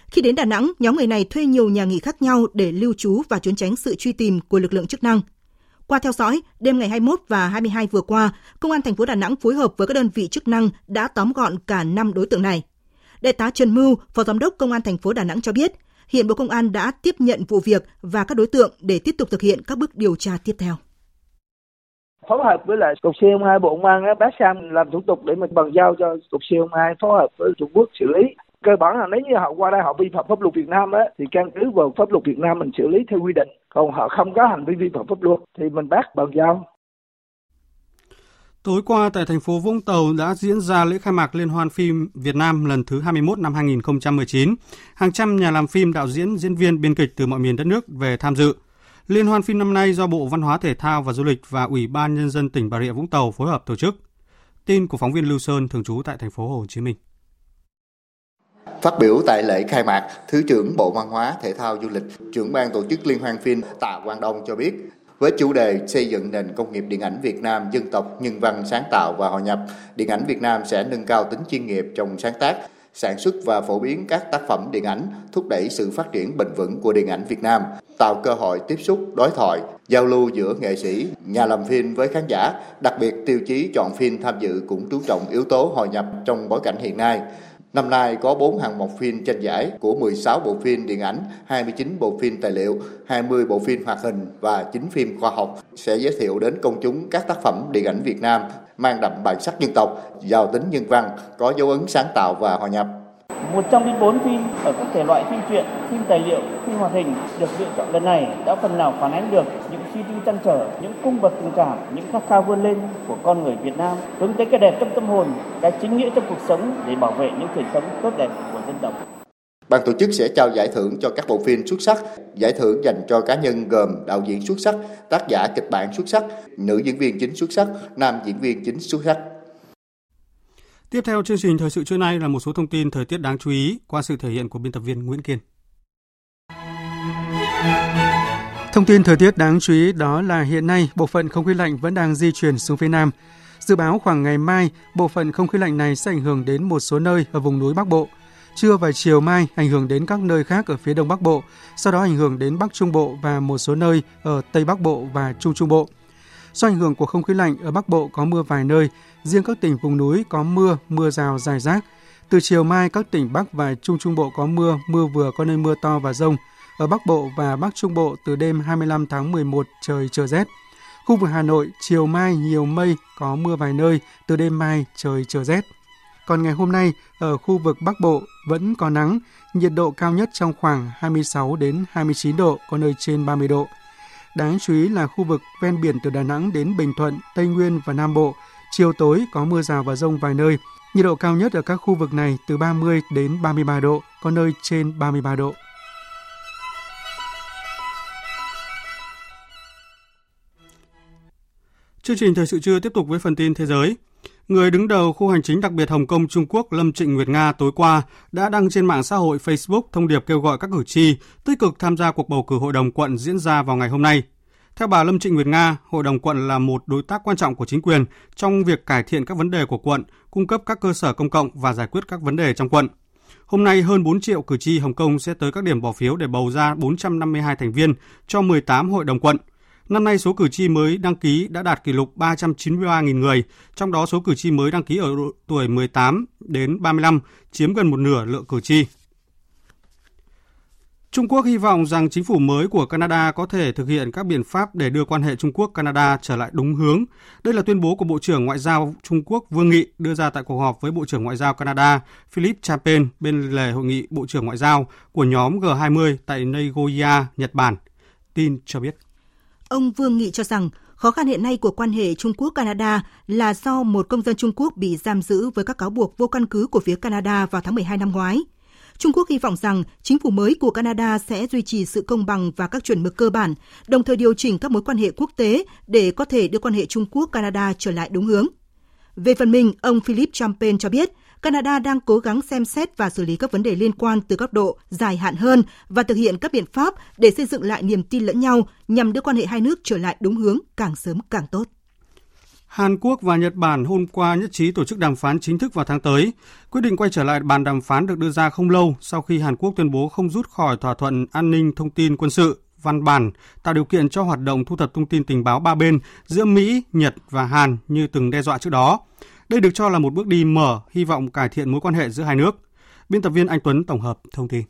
Khi đến Đà Nẵng, nhóm người này thuê nhiều nhà nghỉ khác nhau để lưu trú và trốn tránh sự truy tìm của lực lượng chức năng. Qua theo dõi, đêm ngày hai mươi mốt và hai mươi hai vừa qua, Công an thành phố Đà Nẵng phối hợp với các đơn vị chức năng đã tóm gọn cả năm đối tượng này. Đại tá Trần Mưu, Phó Giám đốc Công an thành phố Đà Nẵng cho biết, hiện Bộ Công an đã tiếp nhận vụ việc và các đối tượng để tiếp tục thực hiện các bước điều tra tiếp theo. Phối hợp với lại cục C không hai Bộ Công an bác Sam làm thủ tục để mình bàn giao cho cục C không hai phối hợp với Trung Quốc xử lý. Cơ bản là nếu như họ qua đây họ vi phạm pháp luật Việt Nam á thì căn cứ vào pháp luật Việt Nam mình xử lý theo quy định, còn họ không có hành vi vi phạm pháp luật thì mình bác bàn giao. Tối qua tại thành phố Vũng Tàu đã diễn ra lễ khai mạc Liên hoan phim Việt Nam lần thứ hai mươi mốt năm hai không một chín. Hàng trăm nhà làm phim, đạo diễn, diễn viên, biên kịch từ mọi miền đất nước về tham dự. Liên hoan phim năm nay do Bộ Văn hóa Thể thao và Du lịch và Ủy ban Nhân dân tỉnh Bà Rịa Vũng Tàu phối hợp tổ chức. Tin của phóng viên Lưu Sơn thường trú tại thành phố Hồ Chí Minh. Phát biểu tại lễ khai mạc, Thứ trưởng Bộ Văn hóa, Thể thao, Du lịch, trưởng ban tổ chức Liên hoan phim Tạ Quang Đông cho biết, với chủ đề xây dựng nền công nghiệp điện ảnh Việt Nam dân tộc, nhân văn, sáng tạo và hội nhập, điện ảnh Việt Nam sẽ nâng cao tính chuyên nghiệp trong sáng tác, sản xuất và phổ biến các tác phẩm điện ảnh, thúc đẩy sự phát triển bền vững của điện ảnh Việt Nam, tạo cơ hội tiếp xúc, đối thoại, giao lưu giữa nghệ sĩ, nhà làm phim với khán giả. Đặc biệt, tiêu chí chọn phim tham dự cũng chú trọng yếu tố hội nhập trong bối cảnh hiện nay. Năm nay có bốn hạng mục phim tranh giải của mười sáu bộ phim điện ảnh, hai mươi chín bộ phim tài liệu, hai mươi bộ phim hoạt hình và chín phim khoa học sẽ giới thiệu đến công chúng các tác phẩm điện ảnh Việt Nam mang đậm bản sắc dân tộc, giàu tính nhân văn, có dấu ấn sáng tạo và hòa nhập. một trăm lẻ bốn phim ở các thể loại phim truyện, phim tài liệu, phim hoạt hình được lựa chọn lần này đã phần nào phản ánh được những suy tư trăn trở, những cung bậc tình cảm, những khát khao vươn lên của con người Việt Nam, hướng tới cái đẹp trong tâm hồn, cái chính nghĩa trong cuộc sống để bảo vệ những truyền thống tốt đẹp của dân tộc. Ban tổ chức sẽ trao giải thưởng cho các bộ phim xuất sắc. Giải thưởng dành cho cá nhân gồm đạo diễn xuất sắc, tác giả kịch bản xuất sắc, nữ diễn viên chính xuất sắc, nam diễn viên chính xuất sắc. Tiếp theo chương trình thời sự trưa nay là một số thông tin thời tiết đáng chú ý qua sự thể hiện của biên tập viên Nguyễn Kiên. Thông tin thời tiết đáng chú ý đó là hiện nay bộ phận không khí lạnh vẫn đang di chuyển xuống phía Nam. Dự báo khoảng ngày mai, bộ phận không khí lạnh này sẽ ảnh hưởng đến một số nơi ở vùng núi Bắc Bộ. Trưa và chiều mai ảnh hưởng đến các nơi khác ở phía Đông Bắc Bộ, sau đó ảnh hưởng đến Bắc Trung Bộ và một số nơi ở Tây Bắc Bộ và Trung Trung Bộ. Do ảnh hưởng của không khí lạnh, ở Bắc Bộ có mưa vài nơi, riêng các tỉnh vùng núi có mưa, mưa rào rải rác. Từ chiều mai, các tỉnh Bắc và Trung Trung Bộ có mưa, mưa vừa có nơi mưa to và dông. Ở Bắc Bộ và Bắc Trung Bộ từ đêm hai mươi lăm tháng mười một trời trở rét. Khu vực Hà Nội, chiều mai nhiều mây, có mưa vài nơi, từ đêm mai trời trở rét. Còn ngày hôm nay, ở khu vực Bắc Bộ vẫn có nắng, nhiệt độ cao nhất trong khoảng hai mươi sáu đến hai mươi chín độ, có nơi trên ba mươi độ. Đáng chú ý là khu vực ven biển từ Đà Nẵng đến Bình Thuận, Tây Nguyên và Nam Bộ, chiều tối có mưa rào và dông vài nơi. Nhiệt độ cao nhất ở các khu vực này từ ba mươi đến ba mươi ba độ, có nơi trên ba mươi ba độ. Chương trình thời sự trưa tiếp tục với phần tin thế giới. Người đứng đầu khu hành chính đặc biệt Hồng Kông Trung Quốc Lâm Trịnh Nguyệt Nga tối qua đã đăng trên mạng xã hội Facebook thông điệp kêu gọi các cử tri tích cực tham gia cuộc bầu cử Hội đồng quận diễn ra vào ngày hôm nay. Theo bà Lâm Trịnh Nguyệt Nga, Hội đồng quận là một đối tác quan trọng của chính quyền trong việc cải thiện các vấn đề của quận, cung cấp các cơ sở công cộng và giải quyết các vấn đề trong quận. Hôm nay, hơn bốn triệu cử tri Hồng Kông sẽ tới các điểm bỏ phiếu để bầu ra bốn trăm năm mươi hai thành viên cho mười tám hội đồng quận. Năm nay, số cử tri mới đăng ký đã đạt kỷ lục ba trăm chín mươi ba nghìn người, trong đó số cử tri mới đăng ký ở độ tuổi mười tám đến ba mươi lăm chiếm gần một nửa lượng cử tri. Trung Quốc hy vọng rằng chính phủ mới của Canada có thể thực hiện các biện pháp để đưa quan hệ Trung Quốc-Canada trở lại đúng hướng. Đây là tuyên bố của Bộ trưởng Ngoại giao Trung Quốc Vương Nghị đưa ra tại cuộc họp với Bộ trưởng Ngoại giao Canada Philip Champagne bên lề hội nghị Bộ trưởng Ngoại giao của nhóm G hai mươi tại Nagoya, Nhật Bản. Tin cho biết. Ông Vương Nghị cho rằng khó khăn hiện nay của quan hệ Trung Quốc-Canada là do một công dân Trung Quốc bị giam giữ với các cáo buộc vô căn cứ của phía Canada vào tháng mười hai năm ngoái. Trung Quốc hy vọng rằng chính phủ mới của Canada sẽ duy trì sự công bằng và các chuẩn mực cơ bản, đồng thời điều chỉnh các mối quan hệ quốc tế để có thể đưa quan hệ Trung Quốc-Canada trở lại đúng hướng. Về phần mình, ông Philip Champagne cho biết Canada đang cố gắng xem xét và xử lý các vấn đề liên quan từ góc độ dài hạn hơn và thực hiện các biện pháp để xây dựng lại niềm tin lẫn nhau nhằm đưa quan hệ hai nước trở lại đúng hướng càng sớm càng tốt. Hàn Quốc và Nhật Bản hôm qua nhất trí tổ chức đàm phán chính thức vào tháng tới. Quyết định quay trở lại bàn đàm phán được đưa ra không lâu sau khi Hàn Quốc tuyên bố không rút khỏi thỏa thuận an ninh thông tin quân sự văn bản tạo điều kiện cho hoạt động thu thập thông tin tình báo ba bên giữa Mỹ, Nhật và Hàn như từng đe dọa trước đó. Đây được cho là một bước đi mở, hy vọng cải thiện mối quan hệ giữa hai nước. Biên tập viên Anh Tuấn tổng hợp thông tin.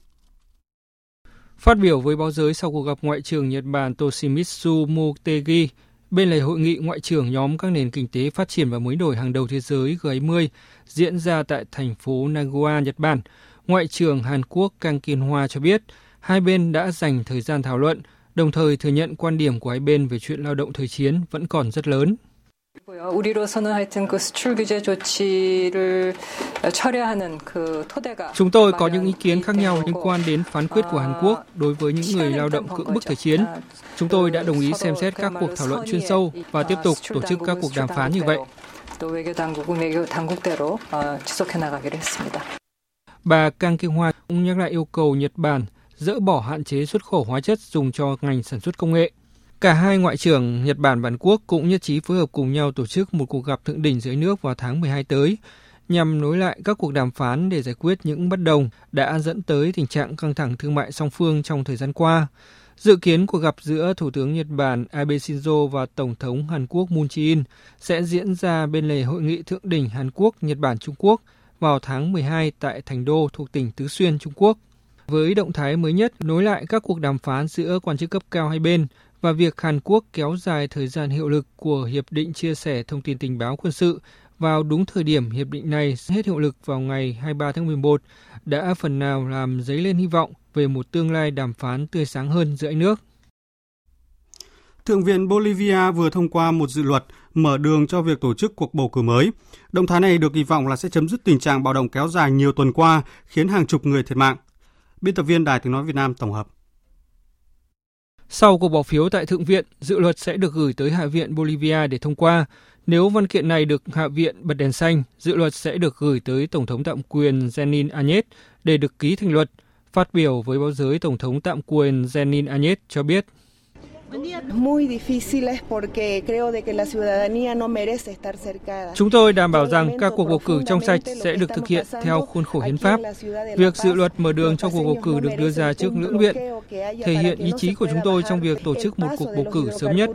Phát biểu với báo giới sau cuộc gặp Ngoại trưởng Nhật Bản Toshimitsu Motegi bên lề hội nghị Ngoại trưởng nhóm các nền kinh tế phát triển và mới nổi hàng đầu thế giới G hai mươi diễn ra tại thành phố Nagoya, Nhật Bản, Ngoại trưởng Hàn Quốc Kang Kyung-wha cho biết hai bên đã dành thời gian thảo luận, đồng thời thừa nhận quan điểm của hai bên về chuyện lao động thời chiến vẫn còn rất lớn. Chúng tôi có những ý kiến khác nhau liên quan đến phán quyết của Hàn Quốc đối với những người lao động cưỡng bức thời chiến. Chúng tôi đã đồng ý xem xét các cuộc thảo luận chuyên sâu và tiếp tục tổ chức các cuộc đàm phán như vậy. Bà Kang Kyung-wha cũng nhắc lại yêu cầu Nhật Bản dỡ bỏ hạn chế xuất khẩu hóa chất dùng cho ngành sản xuất công nghệ. Cả hai ngoại trưởng Nhật Bản và Hàn Quốc cũng nhất trí phối hợp cùng nhau tổ chức một cuộc gặp thượng đỉnh dưới nước vào tháng mười hai tới nhằm nối lại các cuộc đàm phán để giải quyết những bất đồng đã dẫn tới tình trạng căng thẳng thương mại song phương trong thời gian qua. Dự kiến cuộc gặp giữa Thủ tướng Nhật Bản Abe Shinzo và Tổng thống Hàn Quốc Moon Jae-in sẽ diễn ra bên lề hội nghị thượng đỉnh Hàn Quốc, Nhật Bản, Trung Quốc vào tháng mười hai tại Thành Đô thuộc tỉnh Tứ Xuyên, Trung Quốc. Với động thái mới nhất nối lại các cuộc đàm phán giữa quan chức cấp cao hai bên và việc Hàn Quốc kéo dài thời gian hiệu lực của Hiệp định chia sẻ thông tin tình báo quân sự vào đúng thời điểm hiệp định này hết hiệu lực vào ngày hai mươi ba tháng mười một đã phần nào làm dấy lên hy vọng về một tương lai đàm phán tươi sáng hơn giữa hai nước. Thượng viện Bolivia vừa thông qua một dự luật mở đường cho việc tổ chức cuộc bầu cử mới. Động thái này được kỳ vọng là sẽ chấm dứt tình trạng bạo động kéo dài nhiều tuần qua khiến hàng chục người thiệt mạng. Biên tập viên Đài Tiếng nói Việt Nam tổng hợp. Sau cuộc bỏ phiếu tại Thượng viện, dự luật sẽ được gửi tới Hạ viện Bolivia để thông qua. Nếu văn kiện này được Hạ viện bật đèn xanh, dự luật sẽ được gửi tới Tổng thống tạm quyền Jeanine Añez để được ký thành luật. Phát biểu với báo giới, Tổng thống tạm quyền Jeanine Añez cho biết: Chúng tôi đảm bảo rằng các cuộc bầu cử trong sạch sẽ được thực hiện theo khuôn khổ hiến pháp. Việc dự luật mở đường cho cuộc bầu cử được đưa ra trước lưỡng viện thể hiện ý chí của chúng tôi trong việc tổ chức một cuộc bầu cử sớm nhất.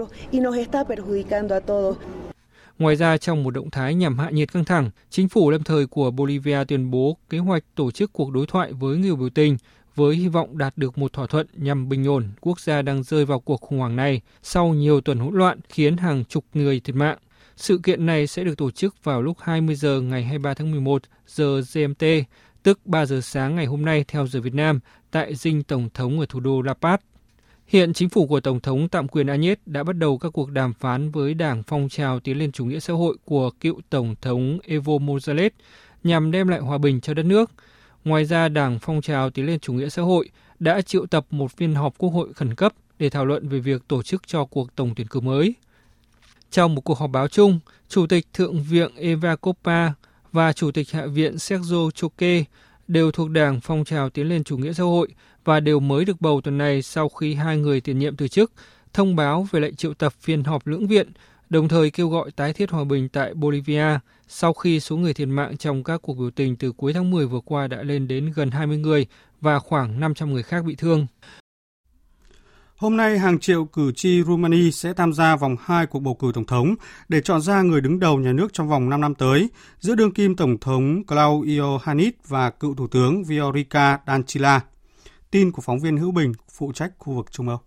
Ngoài ra, trong một động thái nhằm hạ nhiệt căng thẳng, chính phủ lâm thời của Bolivia tuyên bố kế hoạch tổ chức cuộc đối thoại với người biểu tình với hy vọng đạt được một thỏa thuận nhằm bình ổn quốc gia đang rơi vào cuộc khủng hoảng này sau nhiều tuần hỗn loạn khiến hàng chục người thiệt mạng. Sự kiện này sẽ được tổ chức vào lúc hai mươi giờ ngày hai mươi ba tháng mười một giờ giê em tê, tức ba giờ sáng ngày hôm nay theo giờ Việt Nam, tại dinh Tổng thống ở thủ đô La Paz. Hiện chính phủ của Tổng thống tạm quyền Añez đã bắt đầu các cuộc đàm phán với Đảng Phong trào Tiến lên Chủ nghĩa Xã hội của cựu Tổng thống Evo Morales nhằm đem lại hòa bình cho đất nước. Ngoài ra, Đảng Phong trào Tiến lên Chủ nghĩa Xã hội đã triệu tập một phiên họp Quốc hội khẩn cấp để thảo luận về việc tổ chức cho cuộc tổng tuyển cử mới. Trong một cuộc họp báo chung, Chủ tịch Thượng viện Eva Koppa và Chủ tịch Hạ viện Sergio Choque đều thuộc Đảng Phong trào Tiến lên Chủ nghĩa Xã hội và đều mới được bầu tuần này sau khi hai người tiền nhiệm từ chức, thông báo về lệnh triệu tập phiên họp lưỡng viện, đồng thời kêu gọi tái thiết hòa bình tại Bolivia sau khi số người thiệt mạng trong các cuộc biểu tình từ cuối tháng mười vừa qua đã lên đến gần hai mươi người và khoảng năm trăm người khác bị thương. Hôm nay, hàng triệu cử tri Romania sẽ tham gia vòng hai cuộc bầu cử tổng thống để chọn ra người đứng đầu nhà nước trong vòng năm năm tới, giữa đương kim Tổng thống Klaus Iohannis và cựu Thủ tướng Viorica Dăncilă. Tin của phóng viên Hữu Bình, phụ trách khu vực Trung Âu.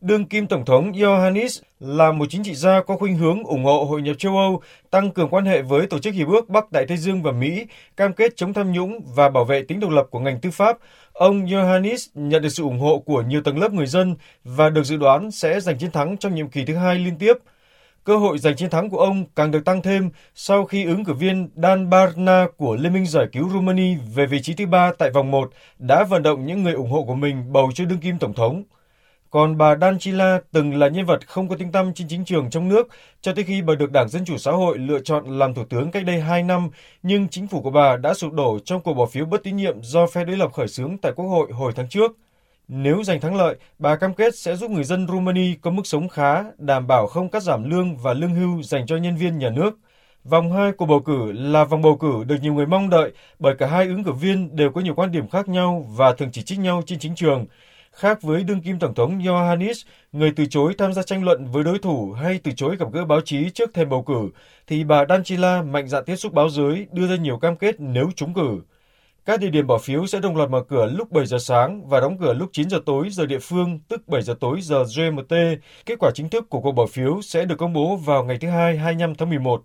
Đương kim Tổng thống Iohannis là một chính trị gia có khuynh hướng ủng hộ hội nhập châu Âu, tăng cường quan hệ với Tổ chức Hiệp ước Bắc Đại Tây Dương và Mỹ, cam kết chống tham nhũng và bảo vệ tính độc lập của ngành tư pháp. Ông Iohannis nhận được sự ủng hộ của nhiều tầng lớp người dân và được dự đoán sẽ giành chiến thắng trong nhiệm kỳ thứ hai liên tiếp. Cơ hội giành chiến thắng của ông càng được tăng thêm sau khi ứng cử viên Dan Barna của Liên minh giải cứu Romania về vị trí thứ ba tại vòng một đã vận động những người ủng hộ của mình bầu cho đương kim Tổng thống. Còn bà Dăncilă từng là nhân vật không có tiếng tăm trên chính trường trong nước cho tới khi bà được Đảng Dân Chủ Xã hội lựa chọn làm thủ tướng cách đây hai năm, nhưng chính phủ của bà đã sụp đổ trong cuộc bỏ phiếu bất tín nhiệm do phe đối lập khởi xướng tại Quốc hội hồi tháng trước. Nếu giành thắng lợi, bà cam kết sẽ giúp người dân Romania có mức sống khá, đảm bảo không cắt giảm lương và lương hưu dành cho nhân viên nhà nước. Vòng hai của bầu cử là vòng bầu cử được nhiều người mong đợi bởi cả hai ứng cử viên đều có nhiều quan điểm khác nhau và thường chỉ trích nhau trên chính trường. Khác với đương kim Tổng thống Iohannis, người từ chối tham gia tranh luận với đối thủ hay từ chối gặp gỡ báo chí trước thềm bầu cử, thì bà Dăncilă mạnh dạn tiếp xúc báo giới, đưa ra nhiều cam kết nếu trúng cử. Các địa điểm bỏ phiếu sẽ đồng loạt mở cửa lúc bảy giờ sáng và đóng cửa lúc chín giờ tối giờ địa phương, tức bảy giờ tối giờ giê em tê. Kết quả chính thức của cuộc bỏ phiếu sẽ được công bố vào ngày thứ Hai, hai mươi lăm tháng mười một.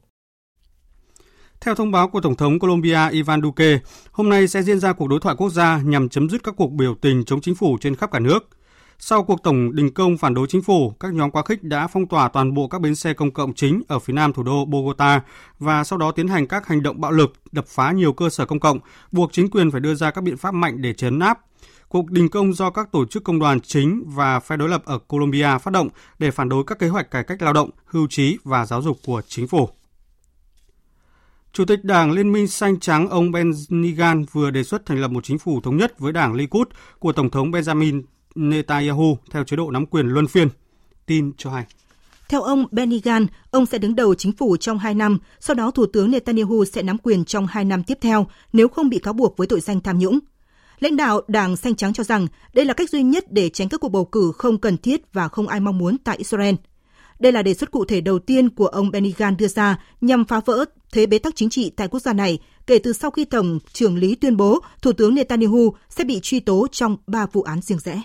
Theo thông báo của Tổng thống Colombia Ivan Duque, hôm nay sẽ diễn ra cuộc đối thoại quốc gia nhằm chấm dứt các cuộc biểu tình chống chính phủ trên khắp cả nước. Sau cuộc tổng đình công phản đối chính phủ, các nhóm quá khích đã phong tỏa toàn bộ các bến xe công cộng chính ở phía nam thủ đô Bogota và sau đó tiến hành các hành động bạo lực, đập phá nhiều cơ sở công cộng, buộc chính quyền phải đưa ra các biện pháp mạnh để trấn áp. Cuộc đình công do các tổ chức công đoàn chính và phe đối lập ở Colombia phát động để phản đối các kế hoạch cải cách lao động, hưu trí và giáo dục của chính phủ. Chủ tịch Đảng Liên minh Xanh Trắng ông Benigan vừa đề xuất thành lập một chính phủ thống nhất với Đảng Likud của Tổng thống Benjamin Netanyahu theo chế độ nắm quyền luân phiên. Tin cho hay. Theo ông Benigan, ông sẽ đứng đầu chính phủ trong hai năm, sau đó Thủ tướng Netanyahu sẽ nắm quyền trong hai năm tiếp theo nếu không bị cáo buộc với tội danh tham nhũng. Lãnh đạo Đảng Xanh Trắng cho rằng đây là cách duy nhất để tránh các cuộc bầu cử không cần thiết và không ai mong muốn tại Israel. Đây là đề xuất cụ thể đầu tiên của ông Benny Gantz đưa ra nhằm phá vỡ thế bế tắc chính trị tại quốc gia này kể từ sau khi Tổng trưởng lý tuyên bố Thủ tướng Netanyahu sẽ bị truy tố trong ba vụ án riêng rẽ.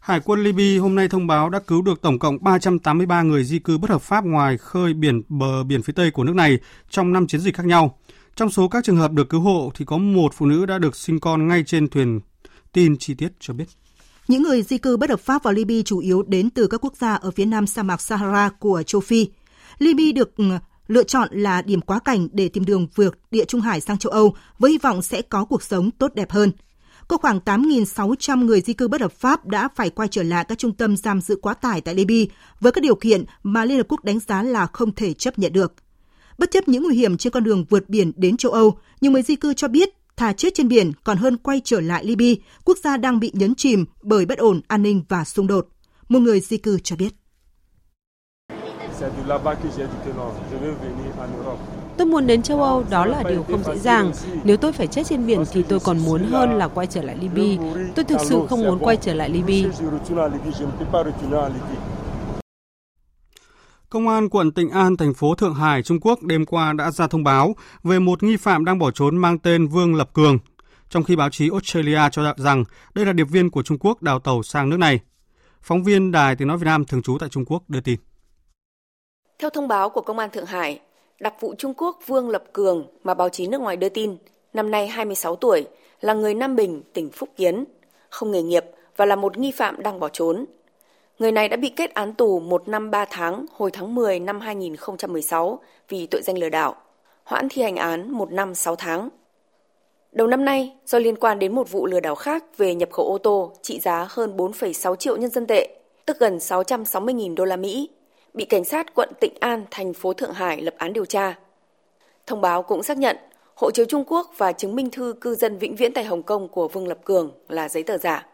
Hải quân Libya hôm nay thông báo đã cứu được tổng cộng ba trăm tám mươi ba người di cư bất hợp pháp ngoài khơi biển bờ biển phía Tây của nước này trong năm chiến dịch khác nhau. Trong số các trường hợp được cứu hộ thì có một phụ nữ đã được sinh con ngay trên thuyền. Tin chi tiết cho biết. Những người di cư bất hợp pháp vào Libya chủ yếu đến từ các quốc gia ở phía nam sa mạc Sahara của châu Phi. Libya được lựa chọn là điểm quá cảnh để tìm đường vượt Địa Trung Hải sang châu Âu với hy vọng sẽ có cuộc sống tốt đẹp hơn. có khoảng tám nghìn sáu trăm người di cư bất hợp pháp đã phải quay trở lại các trung tâm giam giữ quá tải tại Libya với các điều kiện mà Liên Hợp Quốc đánh giá là không thể chấp nhận được. Bất chấp những nguy hiểm trên con đường vượt biển đến châu Âu, nhiều người di cư cho biết thà chết trên biển còn hơn quay trở lại Libya, quốc gia đang bị nhấn chìm bởi bất ổn, an ninh và xung đột. Một người di cư cho biết. Tôi muốn đến châu Âu, đó là điều không dễ dàng. Nếu tôi phải chết trên biển thì tôi còn muốn hơn là quay trở lại Libya. Tôi thực sự không muốn quay trở lại Libya. Công an quận Tịnh An, thành phố Thượng Hải, Trung Quốc đêm qua đã ra thông báo về một nghi phạm đang bỏ trốn mang tên Vương Lập Cường, trong khi báo chí Australia cho rằng đây là điệp viên của Trung Quốc đào tẩu sang nước này. Phóng viên Đài Tiếng Nói Việt Nam thường trú tại Trung Quốc đưa tin. Theo thông báo của Công an Thượng Hải, đặc vụ Trung Quốc Vương Lập Cường mà báo chí nước ngoài đưa tin, năm nay hai mươi sáu tuổi, là người Nam Bình, tỉnh Phúc Kiến, không nghề nghiệp và là một nghi phạm đang bỏ trốn. Người này đã bị kết án tù một năm ba tháng hồi tháng mười năm hai nghìn không trăm mười sáu vì tội danh lừa đảo, hoãn thi hành án một năm sáu tháng. Đầu năm nay, do liên quan đến một vụ lừa đảo khác về nhập khẩu ô tô trị giá hơn bốn phẩy sáu triệu nhân dân tệ, tức gần sáu trăm sáu mươi nghìn đô la Mỹ, bị cảnh sát quận Tịnh An, thành phố Thượng Hải lập án điều tra. Thông báo cũng xác nhận hộ chiếu Trung Quốc và chứng minh thư cư dân vĩnh viễn tại Hồng Kông của Vương Lập Cường là giấy tờ giả.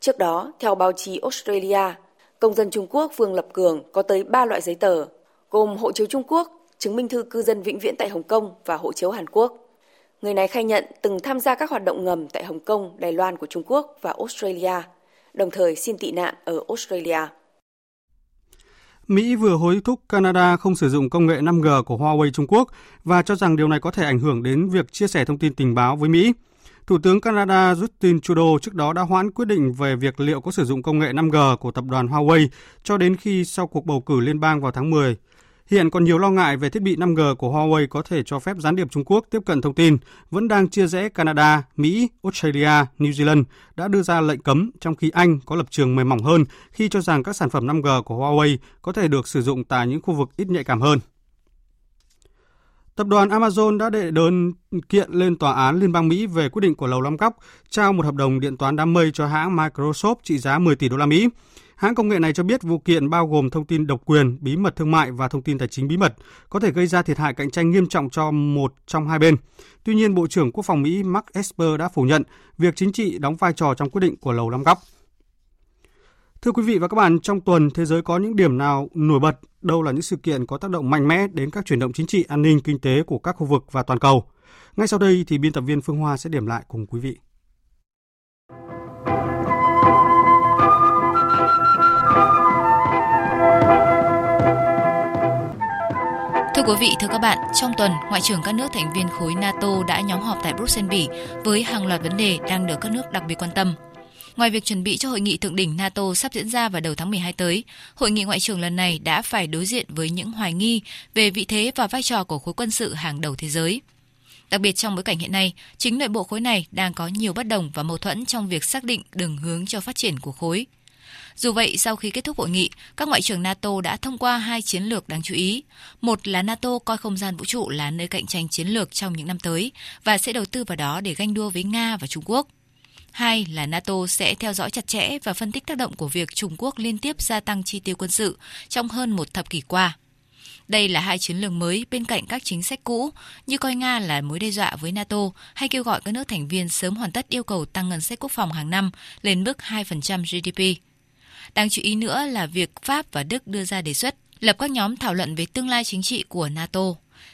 Trước đó, theo báo chí Australia, công dân Trung Quốc Vương Lập Cường có tới ba loại giấy tờ, gồm hộ chiếu Trung Quốc, chứng minh thư cư dân vĩnh viễn tại Hồng Kông và hộ chiếu Hàn Quốc. Người này khai nhận từng tham gia các hoạt động ngầm tại Hồng Kông, Đài Loan của Trung Quốc và Australia, đồng thời xin tị nạn ở Australia. Mỹ vừa hối thúc Canada không sử dụng công nghệ năm G của Huawei Trung Quốc và cho rằng điều này có thể ảnh hưởng đến việc chia sẻ thông tin tình báo với Mỹ. Thủ tướng Canada Justin Trudeau trước đó đã hoãn quyết định về việc liệu có sử dụng công nghệ năm G của tập đoàn Huawei cho đến khi sau cuộc bầu cử liên bang vào tháng mười. Hiện còn nhiều lo ngại về thiết bị năm G của Huawei có thể cho phép gián điệp Trung Quốc tiếp cận thông tin, vẫn đang chia rẽ Canada, Mỹ, Australia, New Zealand đã đưa ra lệnh cấm, trong khi Anh có lập trường mềm mỏng hơn khi cho rằng các sản phẩm năm G của Huawei có thể được sử dụng tại những khu vực ít nhạy cảm hơn. Tập đoàn Amazon đã đệ đơn kiện lên tòa án Liên bang Mỹ về quyết định của Lầu Năm Góc trao một hợp đồng điện toán đám mây cho hãng Microsoft trị giá mười tỷ đô la Mỹ. Hãng công nghệ này cho biết vụ kiện bao gồm thông tin độc quyền, bí mật thương mại và thông tin tài chính bí mật, có thể gây ra thiệt hại cạnh tranh nghiêm trọng cho một trong hai bên. Tuy nhiên, Bộ trưởng Quốc phòng Mỹ Mark Esper đã phủ nhận việc chính trị đóng vai trò trong quyết định của Lầu Năm Góc. Thưa quý vị và các bạn, trong tuần, thế giới có những điểm nào nổi bật, đâu là những sự kiện có tác động mạnh mẽ đến các chuyển động chính trị, an ninh, kinh tế của các khu vực và toàn cầu? Ngay sau đây thì biên tập viên Phương Hoa sẽ điểm lại cùng quý vị. Thưa quý vị, thưa các bạn, trong tuần, Ngoại trưởng các nước thành viên khối NATO đã nhóm họp tại Bruxelles, Bỉ với hàng loạt vấn đề đang được các nước đặc biệt quan tâm. Ngoài việc chuẩn bị cho hội nghị thượng đỉnh NATO sắp diễn ra vào đầu tháng mười hai tới, hội nghị ngoại trưởng lần này đã phải đối diện với những hoài nghi về vị thế và vai trò của khối quân sự hàng đầu thế giới. Đặc biệt trong bối cảnh hiện nay, chính nội bộ khối này đang có nhiều bất đồng và mâu thuẫn trong việc xác định đường hướng cho phát triển của khối. Dù vậy, sau khi kết thúc hội nghị, các ngoại trưởng NATO đã thông qua hai chiến lược đáng chú ý. Một là NATO coi không gian vũ trụ là nơi cạnh tranh chiến lược trong những năm tới và sẽ đầu tư vào đó để ganh đua với Nga và Trung Quốc. Hai là NATO sẽ theo dõi chặt chẽ và phân tích tác động của việc Trung Quốc liên tiếp gia tăng chi tiêu quân sự trong hơn một thập kỷ qua. Đây là hai chiến lược mới bên cạnh các chính sách cũ như coi Nga là mối đe dọa với NATO hay kêu gọi các nước thành viên sớm hoàn tất yêu cầu tăng ngân sách quốc phòng hàng năm lên mức hai phần trăm giê đê pê. Đáng chú ý nữa là việc Pháp và Đức đưa ra đề xuất lập các nhóm thảo luận về tương lai chính trị của NATO.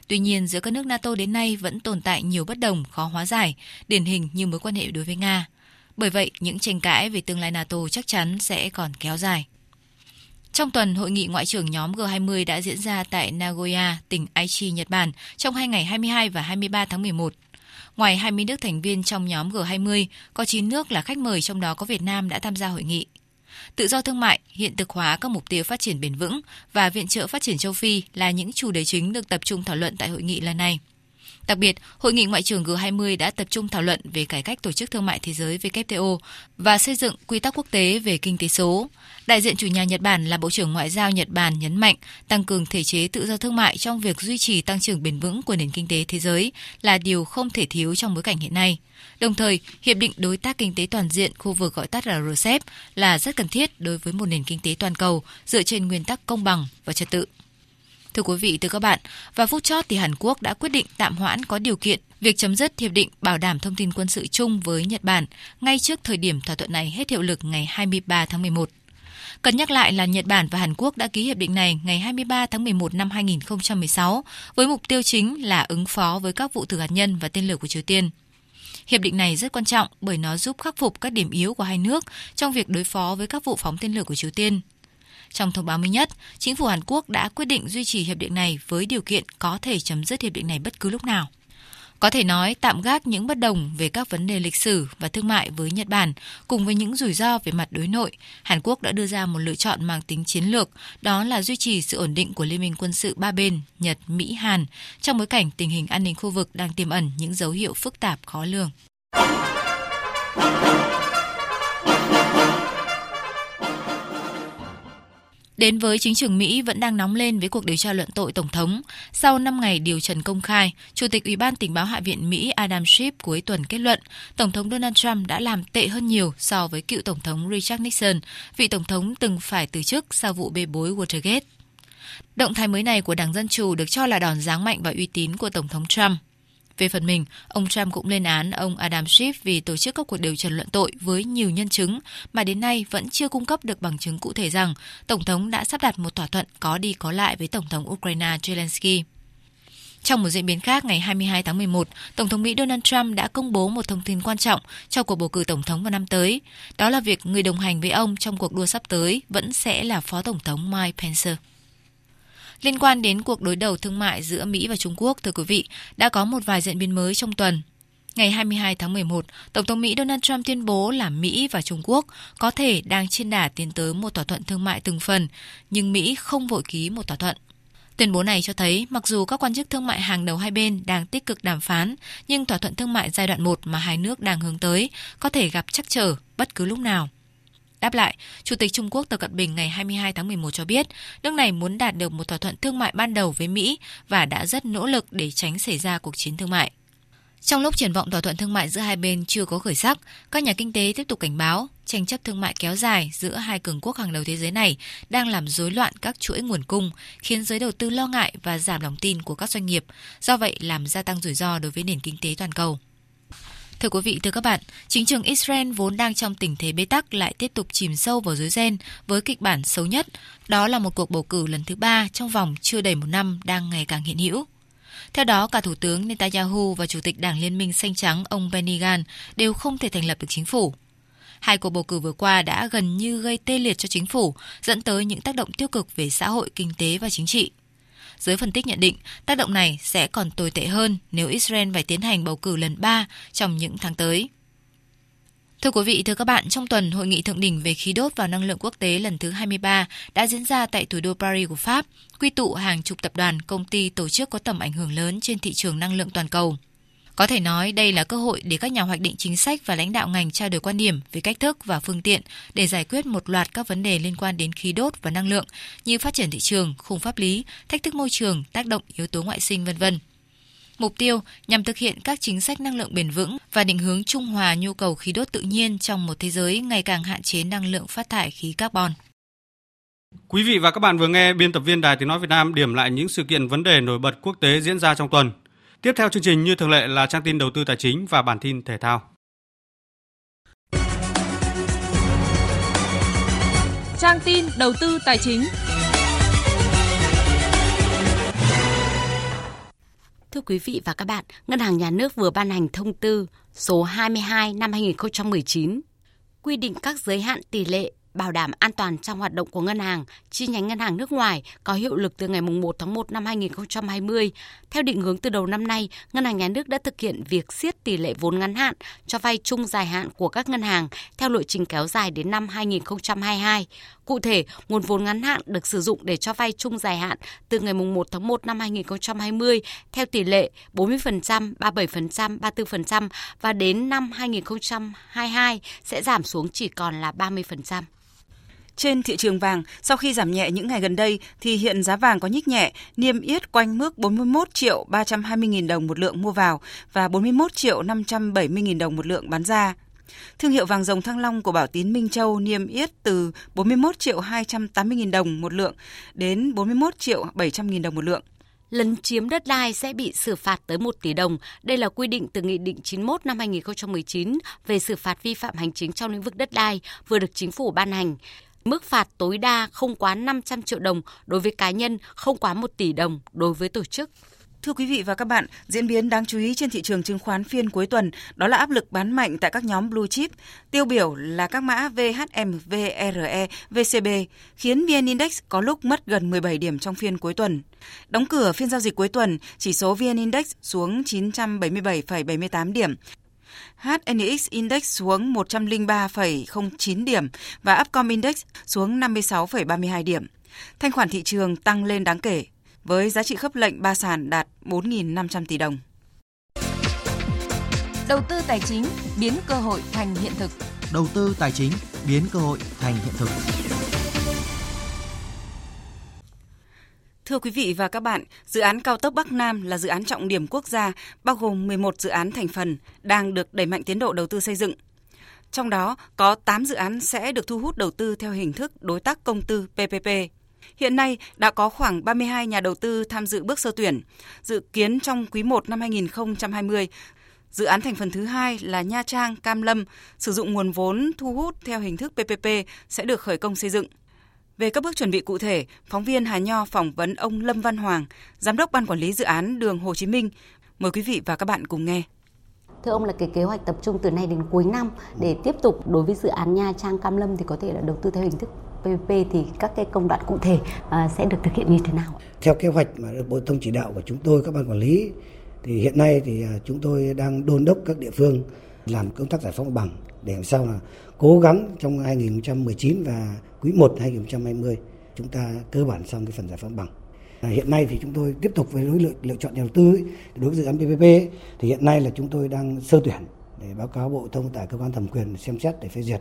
Tuy nhiên, giữa các nước NATO đến nay vẫn tồn tại nhiều bất đồng khó hóa giải, điển hình như mối quan hệ đối với Nga. Bởi vậy, những tranh cãi về tương lai NATO chắc chắn sẽ còn kéo dài. Trong tuần, hội nghị ngoại trưởng nhóm G hai mươi đã diễn ra tại Nagoya, tỉnh Aichi, Nhật Bản trong hai ngày hai mươi hai và hai mươi ba tháng mười một. Ngoài hai mươi nước thành viên trong nhóm G hai mươi, có chín nước là khách mời, trong đó có Việt Nam đã tham gia hội nghị. Tự do thương mại, hiện thực hóa các mục tiêu phát triển bền vững và viện trợ phát triển châu Phi là những chủ đề chính được tập trung thảo luận tại hội nghị lần này. Đặc biệt, Hội nghị Ngoại trưởng G hai mươi đã tập trung thảo luận về cải cách Tổ chức Thương mại Thế giới W T O và xây dựng quy tắc quốc tế về kinh tế số. Đại diện chủ nhà Nhật Bản là Bộ trưởng Ngoại giao Nhật Bản nhấn mạnh tăng cường thể chế tự do thương mại trong việc duy trì tăng trưởng bền vững của nền kinh tế thế giới là điều không thể thiếu trong bối cảnh hiện nay. Đồng thời, Hiệp định Đối tác Kinh tế Toàn diện khu vực gọi tắt là rờ xê e pê là rất cần thiết đối với một nền kinh tế toàn cầu dựa trên nguyên tắc công bằng và trật tự. Thưa quý vị, thưa các bạn, vào phút chót thì Hàn Quốc đã quyết định tạm hoãn có điều kiện việc chấm dứt hiệp định bảo đảm thông tin quân sự chung với Nhật Bản ngay trước thời điểm thỏa thuận này hết hiệu lực ngày hai mươi ba tháng mười một. Cần nhắc lại là Nhật Bản và Hàn Quốc đã ký hiệp định này ngày hai mươi ba tháng mười một năm hai nghìn không trăm mười sáu với mục tiêu chính là ứng phó với các vụ thử hạt nhân và tên lửa của Triều Tiên. Hiệp định này rất quan trọng bởi nó giúp khắc phục các điểm yếu của hai nước trong việc đối phó với các vụ phóng tên lửa của Triều Tiên. Trong thông báo mới nhất, chính phủ Hàn Quốc đã quyết định duy trì hiệp định này với điều kiện có thể chấm dứt hiệp định này bất cứ lúc nào. Có thể nói, tạm gác những bất đồng về các vấn đề lịch sử và thương mại với Nhật Bản cùng với những rủi ro về mặt đối nội, Hàn Quốc đã đưa ra một lựa chọn mang tính chiến lược, đó là duy trì sự ổn định của Liên minh quân sự ba bên Nhật, Mỹ, Hàn trong bối cảnh tình hình an ninh khu vực đang tiềm ẩn những dấu hiệu phức tạp khó lường. Đến với chính trường Mỹ vẫn đang nóng lên với cuộc điều tra luận tội Tổng thống. Sau năm ngày điều trần công khai, Chủ tịch Ủy ban Tình báo Hạ viện Mỹ Adam Schiff cuối tuần kết luận Tổng thống Donald Trump đã làm tệ hơn nhiều so với cựu Tổng thống Richard Nixon, vị Tổng thống từng phải từ chức sau vụ bê bối Watergate. Động thái mới này của Đảng Dân Chủ được cho là đòn giáng mạnh vào uy tín của Tổng thống Trump. Về phần mình, ông Trump cũng lên án ông Adam Schiff vì tổ chức các cuộc điều trần luận tội với nhiều nhân chứng mà đến nay vẫn chưa cung cấp được bằng chứng cụ thể rằng Tổng thống đã sắp đặt một thỏa thuận có đi có lại với Tổng thống Ukraine Zelensky. Trong một diễn biến khác, ngày hai mươi hai tháng mười một, Tổng thống Mỹ Donald Trump đã công bố một thông tin quan trọng cho cuộc bầu cử Tổng thống vào năm tới. Đó là việc người đồng hành với ông trong cuộc đua sắp tới vẫn sẽ là Phó Tổng thống Mike Pence. Liên quan đến cuộc đối đầu thương mại giữa Mỹ và Trung Quốc, thưa quý vị, đã có một vài diễn biến mới trong tuần. Ngày hai mươi hai tháng mười một, Tổng thống Mỹ Donald Trump tuyên bố là Mỹ và Trung Quốc có thể đang trên đà tiến tới một thỏa thuận thương mại từng phần, nhưng Mỹ không vội ký một thỏa thuận. Tuyên bố này cho thấy mặc dù các quan chức thương mại hàng đầu hai bên đang tích cực đàm phán, nhưng thỏa thuận thương mại giai đoạn một mà hai nước đang hướng tới có thể gặp trắc trở bất cứ lúc nào. Đáp lại, Chủ tịch Trung Quốc Tập Cận Bình ngày hai mươi hai tháng mười một cho biết nước này muốn đạt được một thỏa thuận thương mại ban đầu với Mỹ và đã rất nỗ lực để tránh xảy ra cuộc chiến thương mại. Trong lúc triển vọng thỏa thuận thương mại giữa hai bên chưa có khởi sắc, các nhà kinh tế tiếp tục cảnh báo tranh chấp thương mại kéo dài giữa hai cường quốc hàng đầu thế giới này đang làm rối loạn các chuỗi nguồn cung, khiến giới đầu tư lo ngại và giảm lòng tin của các doanh nghiệp, do vậy làm gia tăng rủi ro đối với nền kinh tế toàn cầu. Thưa quý vị, thưa các bạn, chính trường Israel vốn đang trong tình thế bế tắc lại tiếp tục chìm sâu vào rối ren với kịch bản xấu nhất, đó là một cuộc bầu cử lần thứ ba trong vòng chưa đầy một năm đang ngày càng hiện hữu. Theo đó, cả Thủ tướng Netanyahu và Chủ tịch Đảng Liên minh Xanh Trắng ông Benny Gantz đều không thể thành lập được chính phủ. Hai cuộc bầu cử vừa qua đã gần như gây tê liệt cho chính phủ, dẫn tới những tác động tiêu cực về xã hội, kinh tế và chính trị. Giới phân tích nhận định tác động này sẽ còn tồi tệ hơn nếu Israel phải tiến hành bầu cử lần ba trong những tháng tới. Thưa quý vị, thưa các bạn, trong tuần, Hội nghị Thượng đỉnh về khí đốt và năng lượng quốc tế lần thứ hai mươi ba đã diễn ra tại thủ đô Paris của Pháp, quy tụ hàng chục tập đoàn, công ty, tổ chức có tầm ảnh hưởng lớn trên thị trường năng lượng toàn cầu. Có thể nói đây là cơ hội để các nhà hoạch định chính sách và lãnh đạo ngành trao đổi quan điểm về cách thức và phương tiện để giải quyết một loạt các vấn đề liên quan đến khí đốt và năng lượng như phát triển thị trường, khung pháp lý, thách thức môi trường, tác động yếu tố ngoại sinh, vân vân. Mục tiêu nhằm thực hiện các chính sách năng lượng bền vững và định hướng trung hòa nhu cầu khí đốt tự nhiên trong một thế giới ngày càng hạn chế năng lượng phát thải khí carbon. Quý vị và các bạn vừa nghe biên tập viên Đài Tiếng Nói Việt Nam điểm lại những sự kiện vấn đề nổi bật quốc tế diễn ra trong tuần. Tiếp theo chương trình như thường lệ là trang tin đầu tư tài chính và bản tin thể thao. Trang tin đầu tư tài chính. Thưa quý vị và các bạn, Ngân hàng Nhà nước vừa ban hành thông tư số hai mươi hai năm hai nghìn không trăm mười chín quy định các giới hạn tỷ lệ bảo đảm an toàn trong hoạt động của ngân hàng, chi nhánh ngân hàng nước ngoài có hiệu lực từ ngày mùng một tháng một năm hai nghìn không trăm hai mươi. Theo định hướng từ đầu năm nay, Ngân hàng Nhà nước đã thực hiện việc siết tỷ lệ vốn ngắn hạn cho vay chung dài hạn của các ngân hàng theo lộ trình kéo dài đến năm hai nghìn không trăm hai mươi hai. Cụ thể, nguồn vốn ngắn hạn được sử dụng để cho vay chung dài hạn từ ngày mùng một tháng một năm hai nghìn không trăm hai mươi theo tỷ lệ bốn mươi phần trăm, ba mươi bảy phần trăm, ba mươi bốn phần trăm và đến năm hai nghìn không trăm hai mươi hai sẽ giảm xuống chỉ còn là ba mươi phần trăm. Trên thị trường vàng, sau khi giảm nhẹ những ngày gần đây thì hiện giá vàng có nhích nhẹ, niêm yết quanh mức bốn mươi mốt triệu ba trăm hai mươi nghìn đồng một lượng mua vào và bốn mươi mốt triệu năm trăm bảy mươi nghìn đồng một lượng bán ra. Thương hiệu vàng dòng Thăng Long của Bảo Tín Minh Châu niêm yết từ bốn mươi mốt triệu hai trăm tám mươi nghìn đồng một lượng đến bốn mươi mốt triệu bảy trăm nghìn đồng một lượng. Lấn chiếm đất đai sẽ bị xử phạt tới một tỷ đồng. Đây là quy định từ Nghị định chín mươi mốt năm hai nghìn không trăm mười chín về xử phạt vi phạm hành chính trong lĩnh vực đất đai vừa được Chính phủ ban hành. Mức phạt tối đa không quá năm trăm triệu đồng đối với cá nhân, không quá một tỷ đồng đối với tổ chức. Thưa quý vị và các bạn, diễn biến đáng chú ý trên thị trường chứng khoán phiên cuối tuần đó là áp lực bán mạnh tại các nhóm blue chip, tiêu biểu là các mã vê hát em, vê rờ e, vê xê bê, khiến vê en Index có lúc mất gần mười bảy điểm trong phiên cuối tuần. Đóng cửa phiên giao dịch cuối tuần, chỉ số vê en Index xuống chín trăm bảy mươi bảy phẩy bảy mươi tám điểm, hát en ích Index xuống một trăm lẻ ba phẩy không chín điểm và Upcom Index xuống năm mươi sáu phẩy ba mươi hai điểm. Thanh khoản thị trường tăng lên đáng kể, với giá trị khớp lệnh ba sàn đạt bốn nghìn năm trăm tỷ đồng. Đầu tư tài chính biến cơ hội thành hiện thực. Đầu tư tài chính biến cơ hội thành hiện thực. Thưa quý vị và các bạn, dự án cao tốc Bắc Nam là dự án trọng điểm quốc gia, bao gồm mười một dự án thành phần đang được đẩy mạnh tiến độ đầu tư xây dựng. Trong đó có tám dự án sẽ được thu hút đầu tư theo hình thức đối tác công tư pê pê pê. Hiện nay đã có khoảng ba mươi hai nhà đầu tư tham dự bước sơ tuyển. Dự kiến trong quý một năm hai nghìn không trăm hai mươi, dự án thành phần thứ hai là Nha Trang, Cam Lâm sử dụng nguồn vốn thu hút theo hình thức pê pê pê sẽ được khởi công xây dựng. Về các bước chuẩn bị cụ thể, phóng viên Hà Nho phỏng vấn ông Lâm Văn Hoàng, Giám đốc Ban Quản lý Dự án Đường Hồ Chí Minh. Mời quý vị và các bạn cùng nghe. Thưa ông, là cái kế hoạch tập trung từ nay đến cuối năm để tiếp tục đối với dự án Nha Trang, Cam Lâm thì có thể là đầu tư theo hình thức pê pê pê thì các cái công đoạn cụ thể sẽ được thực hiện như thế nào? Theo kế hoạch mà Bộ Thông chỉ đạo của chúng tôi, các ban quản lý, thì hiện nay thì chúng tôi đang đôn đốc các địa phương làm công tác giải phóng mặt bằng để làm sao là cố gắng trong hai nghìn không trăm mười chín và quý một hai nghìn không trăm hai mươi chúng ta cơ bản xong cái phần giải phóng mặt bằng. Hiện nay thì chúng tôi tiếp tục với đối lựa, lựa chọn nhà đầu tư ấy, đối với dự án pê pê pê ấy, thì hiện nay là chúng tôi đang sơ tuyển để báo cáo Bộ Thông Vận tải cơ quan thẩm quyền xem xét để phê duyệt.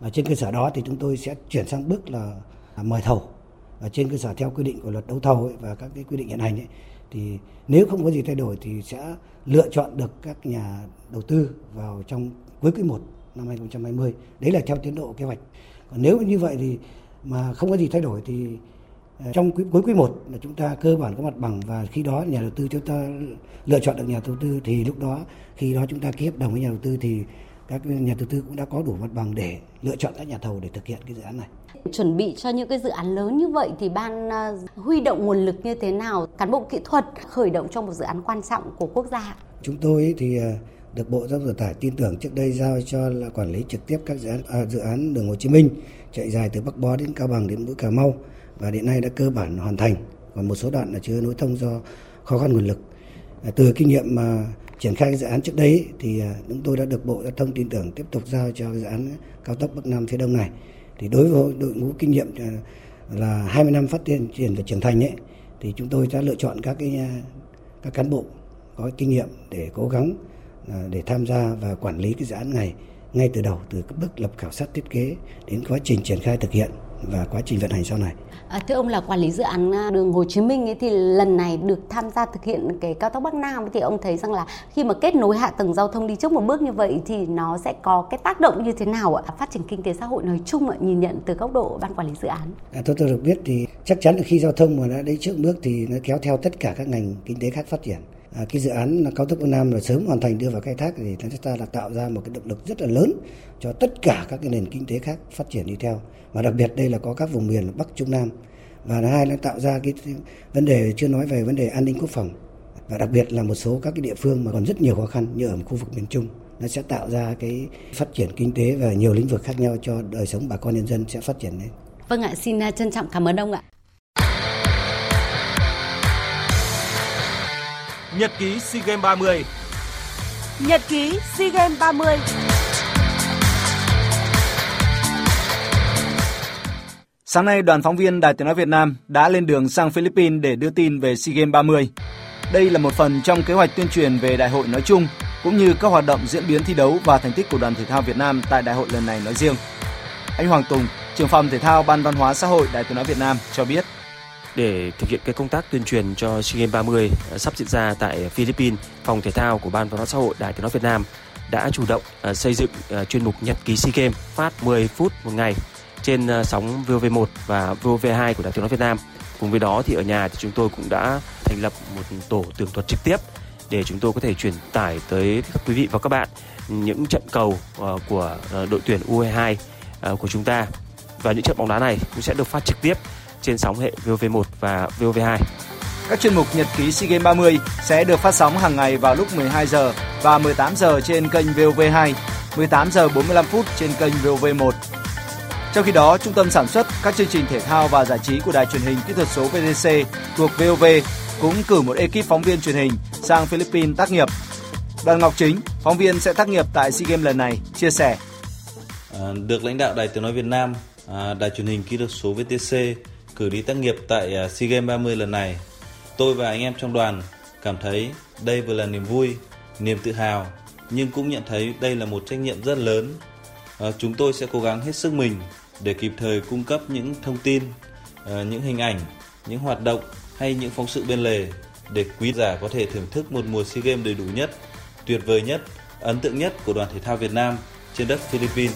Và trên cơ sở đó thì chúng tôi sẽ chuyển sang bước là mời thầu. Và trên cơ sở theo quy định của luật đấu thầu ấy, và các cái quy định hiện hành ấy, thì nếu không có gì thay đổi thì sẽ lựa chọn được các nhà đầu tư vào trong cuối quý một năm hai nghìn không trăm hai mươi. Đấy là theo tiến độ kế hoạch. Còn nếu như vậy thì mà không có gì thay đổi thì trong quý, cuối quý một là chúng ta cơ bản có mặt bằng, và khi đó nhà đầu tư chúng ta lựa chọn được nhà đầu tư thì lúc đó khi đó chúng ta ký hợp đồng với nhà đầu tư thì các nhà đầu tư cũng đã có đủ mặt bằng để lựa chọn các nhà thầu để thực hiện cái dự án này. Chuẩn bị cho những cái dự án lớn như vậy thì ban huy động nguồn lực như thế nào, cán bộ kỹ thuật khởi động trong một dự án quan trọng của quốc gia? Chúng tôi thì được Bộ Giao thông Vận tải tin tưởng trước đây giao cho là quản lý trực tiếp các dự án, à, dự án đường Hồ Chí Minh chạy dài từ Bắc Bó đến Cao Bằng đến Mũi Cà Mau, và đến nay đã cơ bản hoàn thành. Còn một số đoạn là chưa nối thông do khó khăn nguồn lực. À, từ kinh nghiệm mà triển khai dự án trước đấy thì chúng tôi đã được Bộ Giao thông tin tưởng tiếp tục giao cho dự án cao tốc Bắc Nam phía Đông này. Thì đối với đội ngũ kinh nghiệm là hai mươi năm phát triển và trưởng thành ấy, thì chúng tôi đã lựa chọn các cái các cán bộ có kinh nghiệm để cố gắng để tham gia và quản lý cái dự án này ngay từ đầu, từ các bước lập khảo sát thiết kế đến quá trình triển khai thực hiện và quá trình vận hành sau này. À, thưa ông, là quản lý dự án đường Hồ Chí Minh ấy, thì lần này được tham gia thực hiện cái cao tốc Bắc Nam thì ông thấy rằng là khi mà kết nối hạ tầng giao thông đi trước một bước như vậy thì nó sẽ có cái tác động như thế nào ạ? Phát triển kinh tế xã hội nói chung ạ, nhìn nhận từ góc độ ban quản lý dự án. À, tôi, tôi được biết thì chắc chắn là khi giao thông mà đã đi trước bước thì nó kéo theo tất cả các ngành kinh tế khác phát triển. À, cái dự án cao tốc Bắc Nam là sớm hoàn thành đưa vào khai thác thì chúng ta đã tạo ra một cái động lực rất là lớn cho tất cả các cái nền kinh tế khác phát triển đi theo, và đặc biệt đây là có các vùng miền Bắc Trung Nam, và thứ hai là tạo ra cái vấn đề chưa nói về vấn đề an ninh quốc phòng, và đặc biệt là một số các cái địa phương mà còn rất nhiều khó khăn như ở khu vực miền Trung nó sẽ tạo ra cái phát triển kinh tế và nhiều lĩnh vực khác nhau cho đời sống bà con nhân dân sẽ phát triển lên. Vâng ạ, xin trân trọng cảm ơn ông ạ. Nhật ký SEA Games ba mươi. Nhật ký SEA Games ba mươi. Sáng nay, đoàn phóng viên Đài Tiếng nói Việt Nam đã lên đường sang Philippines để đưa tin về SEA Games ba mươi. Đây là một phần trong kế hoạch tuyên truyền về đại hội nói chung, cũng như các hoạt động diễn biến thi đấu và thành tích của đoàn thể thao Việt Nam tại đại hội lần này nói riêng. Anh Hoàng Tùng, trưởng phòng thể thao Ban Văn hóa Xã hội Đài Tiếng nói Việt Nam cho biết. Để thực hiện cái công tác tuyên truyền cho SEA Games ba mươi sắp diễn ra tại Philippines, phòng thể thao của Ban Văn hóa Xã hội Đài Tiếng nói Việt Nam đã chủ động xây dựng chuyên mục Nhật ký SEA Games phát mười phút một ngày trên sóng vê o vê một và vê o vê hai của Đài Tiếng nói Việt Nam. Cùng với đó thì ở nhà thì chúng tôi cũng đã thành lập một tổ tường thuật trực tiếp để chúng tôi có thể truyền tải tới các quý vị và các bạn những trận cầu của đội tuyển u hai hai của chúng ta, và những trận bóng đá này cũng sẽ được phát trực tiếp trên sóng hệ vê o vê một và vê o vê hai. Các chuyên mục Nhật ký SEA Games ba mươi sẽ được phát sóng hàng ngày vào lúc mười hai giờ và mười tám giờ trên kênh vê o vê hai, mười tám giờ bốn mươi lăm phút trên kênh vê o vê một. Trong khi đó, Trung tâm sản xuất các chương trình thể thao và giải trí của Đài Truyền hình Kỹ thuật số vê tê xê thuộc vê o vê cũng cử một ekip phóng viên truyền hình sang Philippines tác nghiệp. Đoàn Ngọc Chính, phóng viên sẽ tác nghiệp tại SEA Games lần này, chia sẻ. À, được lãnh đạo Đài Tiếng nói Việt Nam, à, Đài Truyền hình Kỹ thuật số vê tê xê cử đi tác nghiệp tại à, SEA Games ba mươi lần này. Tôi và anh em trong đoàn cảm thấy đây vừa là niềm vui, niềm tự hào, nhưng cũng nhận thấy đây là một trách nhiệm rất lớn. À, chúng tôi sẽ cố gắng hết sức mình để kịp thời cung cấp những thông tin, những hình ảnh, những hoạt động hay những phóng sự bên lề để quý giả có thể thưởng thức một mùa SEA Games đầy đủ nhất, tuyệt vời nhất, ấn tượng nhất của đoàn thể thao Việt Nam trên đất Philippines.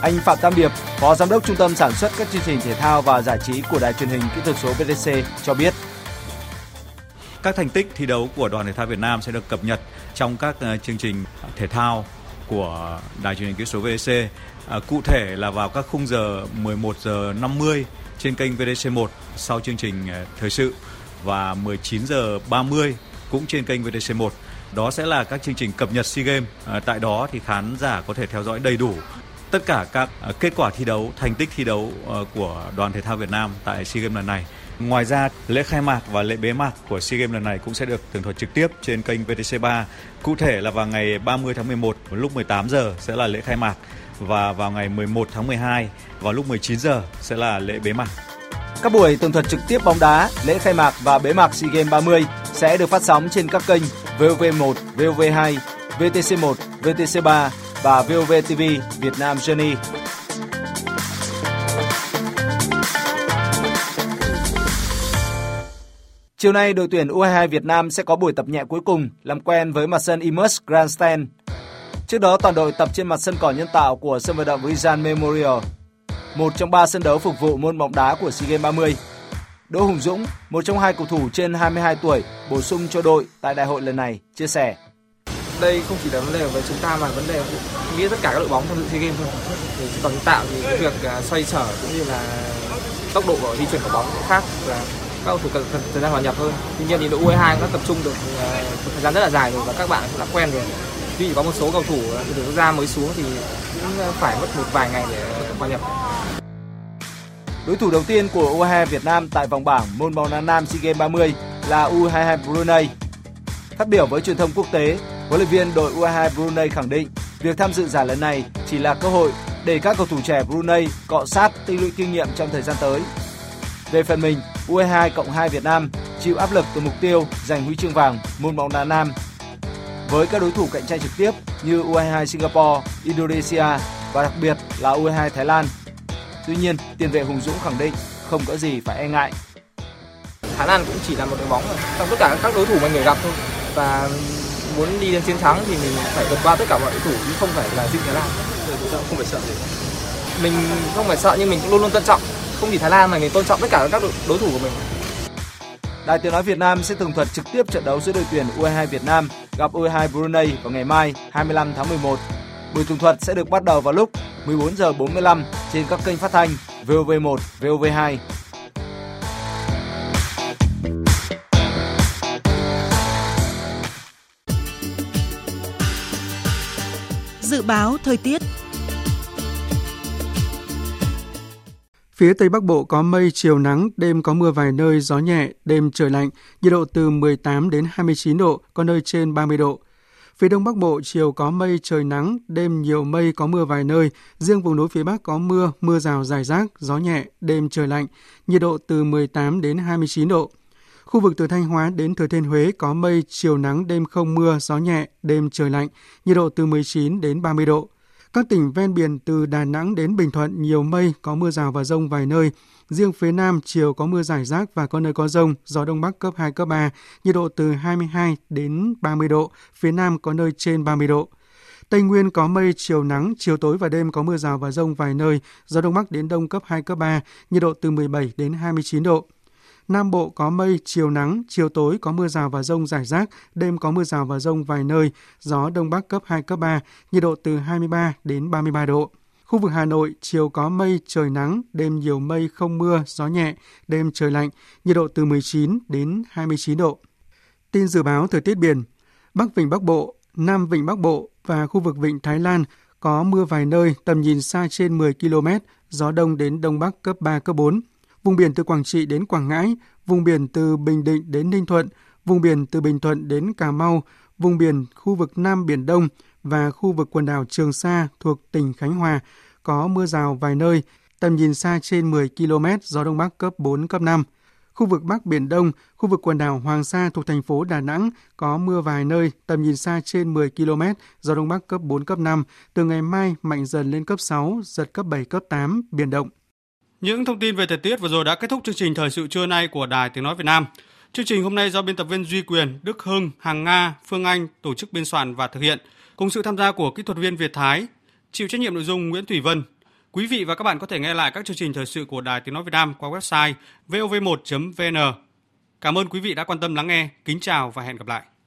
Anh Phạm Tam Điệp, Phó Giám đốc Trung tâm Sản xuất các chương trình thể thao và giải trí của Đài Truyền hình Kỹ thuật số vê tê xê cho biết. Các thành tích thi đấu của đoàn thể thao Việt Nam sẽ được cập nhật trong các chương trình thể thao của Đài Truyền hình Kỹ thuật số vê tê xê. À, cụ thể là vào các khung giờ mười một giờ năm mươi trên kênh vê tê xê một sau chương trình thời sự và mười chín giờ ba mươi cũng trên kênh vê tê xê một. Đó sẽ là các chương trình cập nhật SEA Games. À, tại đó thì khán giả có thể theo dõi đầy đủ tất cả các kết quả thi đấu, thành tích thi đấu của đoàn thể thao Việt Nam tại SEA Games lần này. Ngoài ra, lễ khai mạc và lễ bế mạc của SEA Games lần này cũng sẽ được tường thuật trực tiếp trên kênh vê tê xê ba. Cụ thể là vào ngày ba mươi tháng mười một lúc mười tám giờ sẽ là lễ khai mạc, và vào ngày mười một tháng mười hai vào lúc mười chín giờ sẽ là lễ bế mạc. Các buổi tường thuật trực tiếp bóng đá, lễ khai mạc và bế mạc SEA Games ba mươi sẽ được phát sóng trên các kênh vê o vê một, vê o vê hai, vê tê xê một, vê tê xê ba và vê o vê tê vê Việt Nam Journey. Chiều nay, đội tuyển u hai hai Việt Nam sẽ có buổi tập nhẹ cuối cùng làm quen với mặt sân Immersed Grandstand. Trước đó, toàn đội tập trên mặt sân cỏ nhân tạo của sân vận động Rizan Memorial, một trong ba sân đấu phục vụ môn bóng đá của SEA Games ba mươi. Đỗ Hùng Dũng, một trong hai cầu thủ trên hai mươi hai tuổi bổ sung cho đội tại đại hội lần này, chia sẻ. Đây không chỉ là vấn đề với chúng ta mà vấn đề nghĩa tất cả các đội bóng tham dự SEA Games thôi. Còn tạo thì cái việc xoay sở cũng như là tốc độ di chuyển của bóng cũng khác, và các cầu thủ cần thời gian hòa nhập hơn. Tuy nhiên thì đội u hai hai đã tập trung được một thời gian rất là dài rồi và các bạn cũng đã quen rồi. Vì có một số cầu thủ từ quốc gia mới xuống thì cũng phải mất một vài ngày để hòa nhập. Đối thủ đầu tiên của u hai hai Việt Nam tại vòng bảng môn bóng đá nam SEA Games ba mươi là u hai hai Brunei. Phát biểu với truyền thông quốc tế, huấn luyện viên đội u hai hai Brunei khẳng định việc tham dự giải lần này chỉ là cơ hội để các cầu thủ trẻ Brunei cọ sát, tích lũy kinh nghiệm trong thời gian tới. Về phần mình, u hai hai cộng hai Việt Nam chịu áp lực từ mục tiêu giành huy chương vàng môn bóng đá nam với các đối thủ cạnh tranh trực tiếp như u hai hai Singapore, Indonesia và đặc biệt là u hai hai Thái Lan. Tuy nhiên, tiền vệ Hùng Dũng khẳng định không có gì phải e ngại. Thái Lan cũng chỉ là một đội bóng trong tất cả các đối thủ mà người gặp thôi. Và muốn đi đến chiến thắng thì mình phải vượt qua tất cả mọi đối thủ, chứ không phải là riêng Thái Lan. Không phải sợ gì. Mình không phải sợ nhưng mình cũng luôn luôn tôn trọng. Không chỉ Thái Lan mà mình tôn trọng tất cả các đối thủ của mình. Đài Tiếng nói Việt Nam sẽ tường thuật trực tiếp trận đấu giữa đội tuyển u hai hai Việt Nam gặp u hai hai Brunei vào ngày mai hai mươi lăm tháng mười một. Buổi tường thuật sẽ được bắt đầu vào lúc mười bốn giờ bốn mươi lăm trên các kênh phát thanh vê o vê một, vê o vê hai. Dự báo thời tiết. Phía Tây Bắc Bộ có mây, chiều nắng, đêm có mưa vài nơi, gió nhẹ, đêm trời lạnh, nhiệt độ từ mười tám đến hai mươi chín độ, có nơi trên ba mươi độ. Phía Đông Bắc Bộ chiều có mây, trời nắng, đêm nhiều mây, có mưa vài nơi, riêng vùng núi phía Bắc có mưa, mưa rào rải rác, gió nhẹ, đêm trời lạnh, nhiệt độ từ mười tám đến hai mươi chín độ. Khu vực từ Thanh Hóa đến Thừa Thiên Huế có mây, chiều nắng, đêm không mưa, gió nhẹ, đêm trời lạnh, nhiệt độ từ mười chín đến ba mươi độ. Các tỉnh ven biển từ Đà Nẵng đến Bình Thuận nhiều mây, có mưa rào và dông vài nơi. Riêng phía Nam chiều có mưa rải rác và có nơi có dông, gió Đông Bắc cấp hai, cấp ba, nhiệt độ từ hai mươi hai đến ba mươi độ, phía Nam có nơi trên ba mươi độ. Tây Nguyên có mây, chiều nắng, chiều tối và đêm có mưa rào và dông vài nơi, gió Đông Bắc đến Đông cấp hai, cấp ba, nhiệt độ từ mười bảy đến hai mươi chín độ. Nam Bộ có mây, chiều nắng, chiều tối có mưa rào và dông rải rác, đêm có mưa rào và dông vài nơi, gió Đông Bắc cấp hai, cấp ba, nhiệt độ từ hai mươi ba đến ba mươi ba độ. Khu vực Hà Nội, chiều có mây, trời nắng, đêm nhiều mây, không mưa, gió nhẹ, đêm trời lạnh, nhiệt độ từ mười chín đến hai mươi chín độ. Tin dự báo thời tiết biển, Bắc Vịnh Bắc Bộ, Nam Vịnh Bắc Bộ và khu vực Vịnh Thái Lan có mưa vài nơi, tầm nhìn xa trên mười ki lô mét, gió Đông đến Đông Bắc cấp ba, cấp bốn. Vùng biển từ Quảng Trị đến Quảng Ngãi, vùng biển từ Bình Định đến Ninh Thuận, vùng biển từ Bình Thuận đến Cà Mau, vùng biển khu vực Nam Biển Đông và khu vực quần đảo Trường Sa thuộc tỉnh Khánh Hòa có mưa rào vài nơi, tầm nhìn xa trên mười ki lô mét, gió Đông Bắc cấp bốn, cấp năm. Khu vực Bắc Biển Đông, khu vực quần đảo Hoàng Sa thuộc thành phố Đà Nẵng có mưa vài nơi, tầm nhìn xa trên mười ki lô mét, gió Đông Bắc cấp bốn, cấp năm. Từ ngày mai mạnh dần lên cấp sáu, giật cấp bảy, cấp tám, biển động. Những thông tin về thời tiết vừa rồi đã kết thúc chương trình thời sự trưa nay của Đài Tiếng Nói Việt Nam. Chương trình hôm nay do biên tập viên Duy Quyền, Đức Hưng, Hằng Nga, Phương Anh tổ chức biên soạn và thực hiện, cùng sự tham gia của kỹ thuật viên Việt Thái, chịu trách nhiệm nội dung Nguyễn Thủy Vân. Quý vị và các bạn có thể nghe lại các chương trình thời sự của Đài Tiếng Nói Việt Nam qua website vê o vê một chấm vê en. Cảm ơn quý vị đã quan tâm lắng nghe. Kính chào và hẹn gặp lại.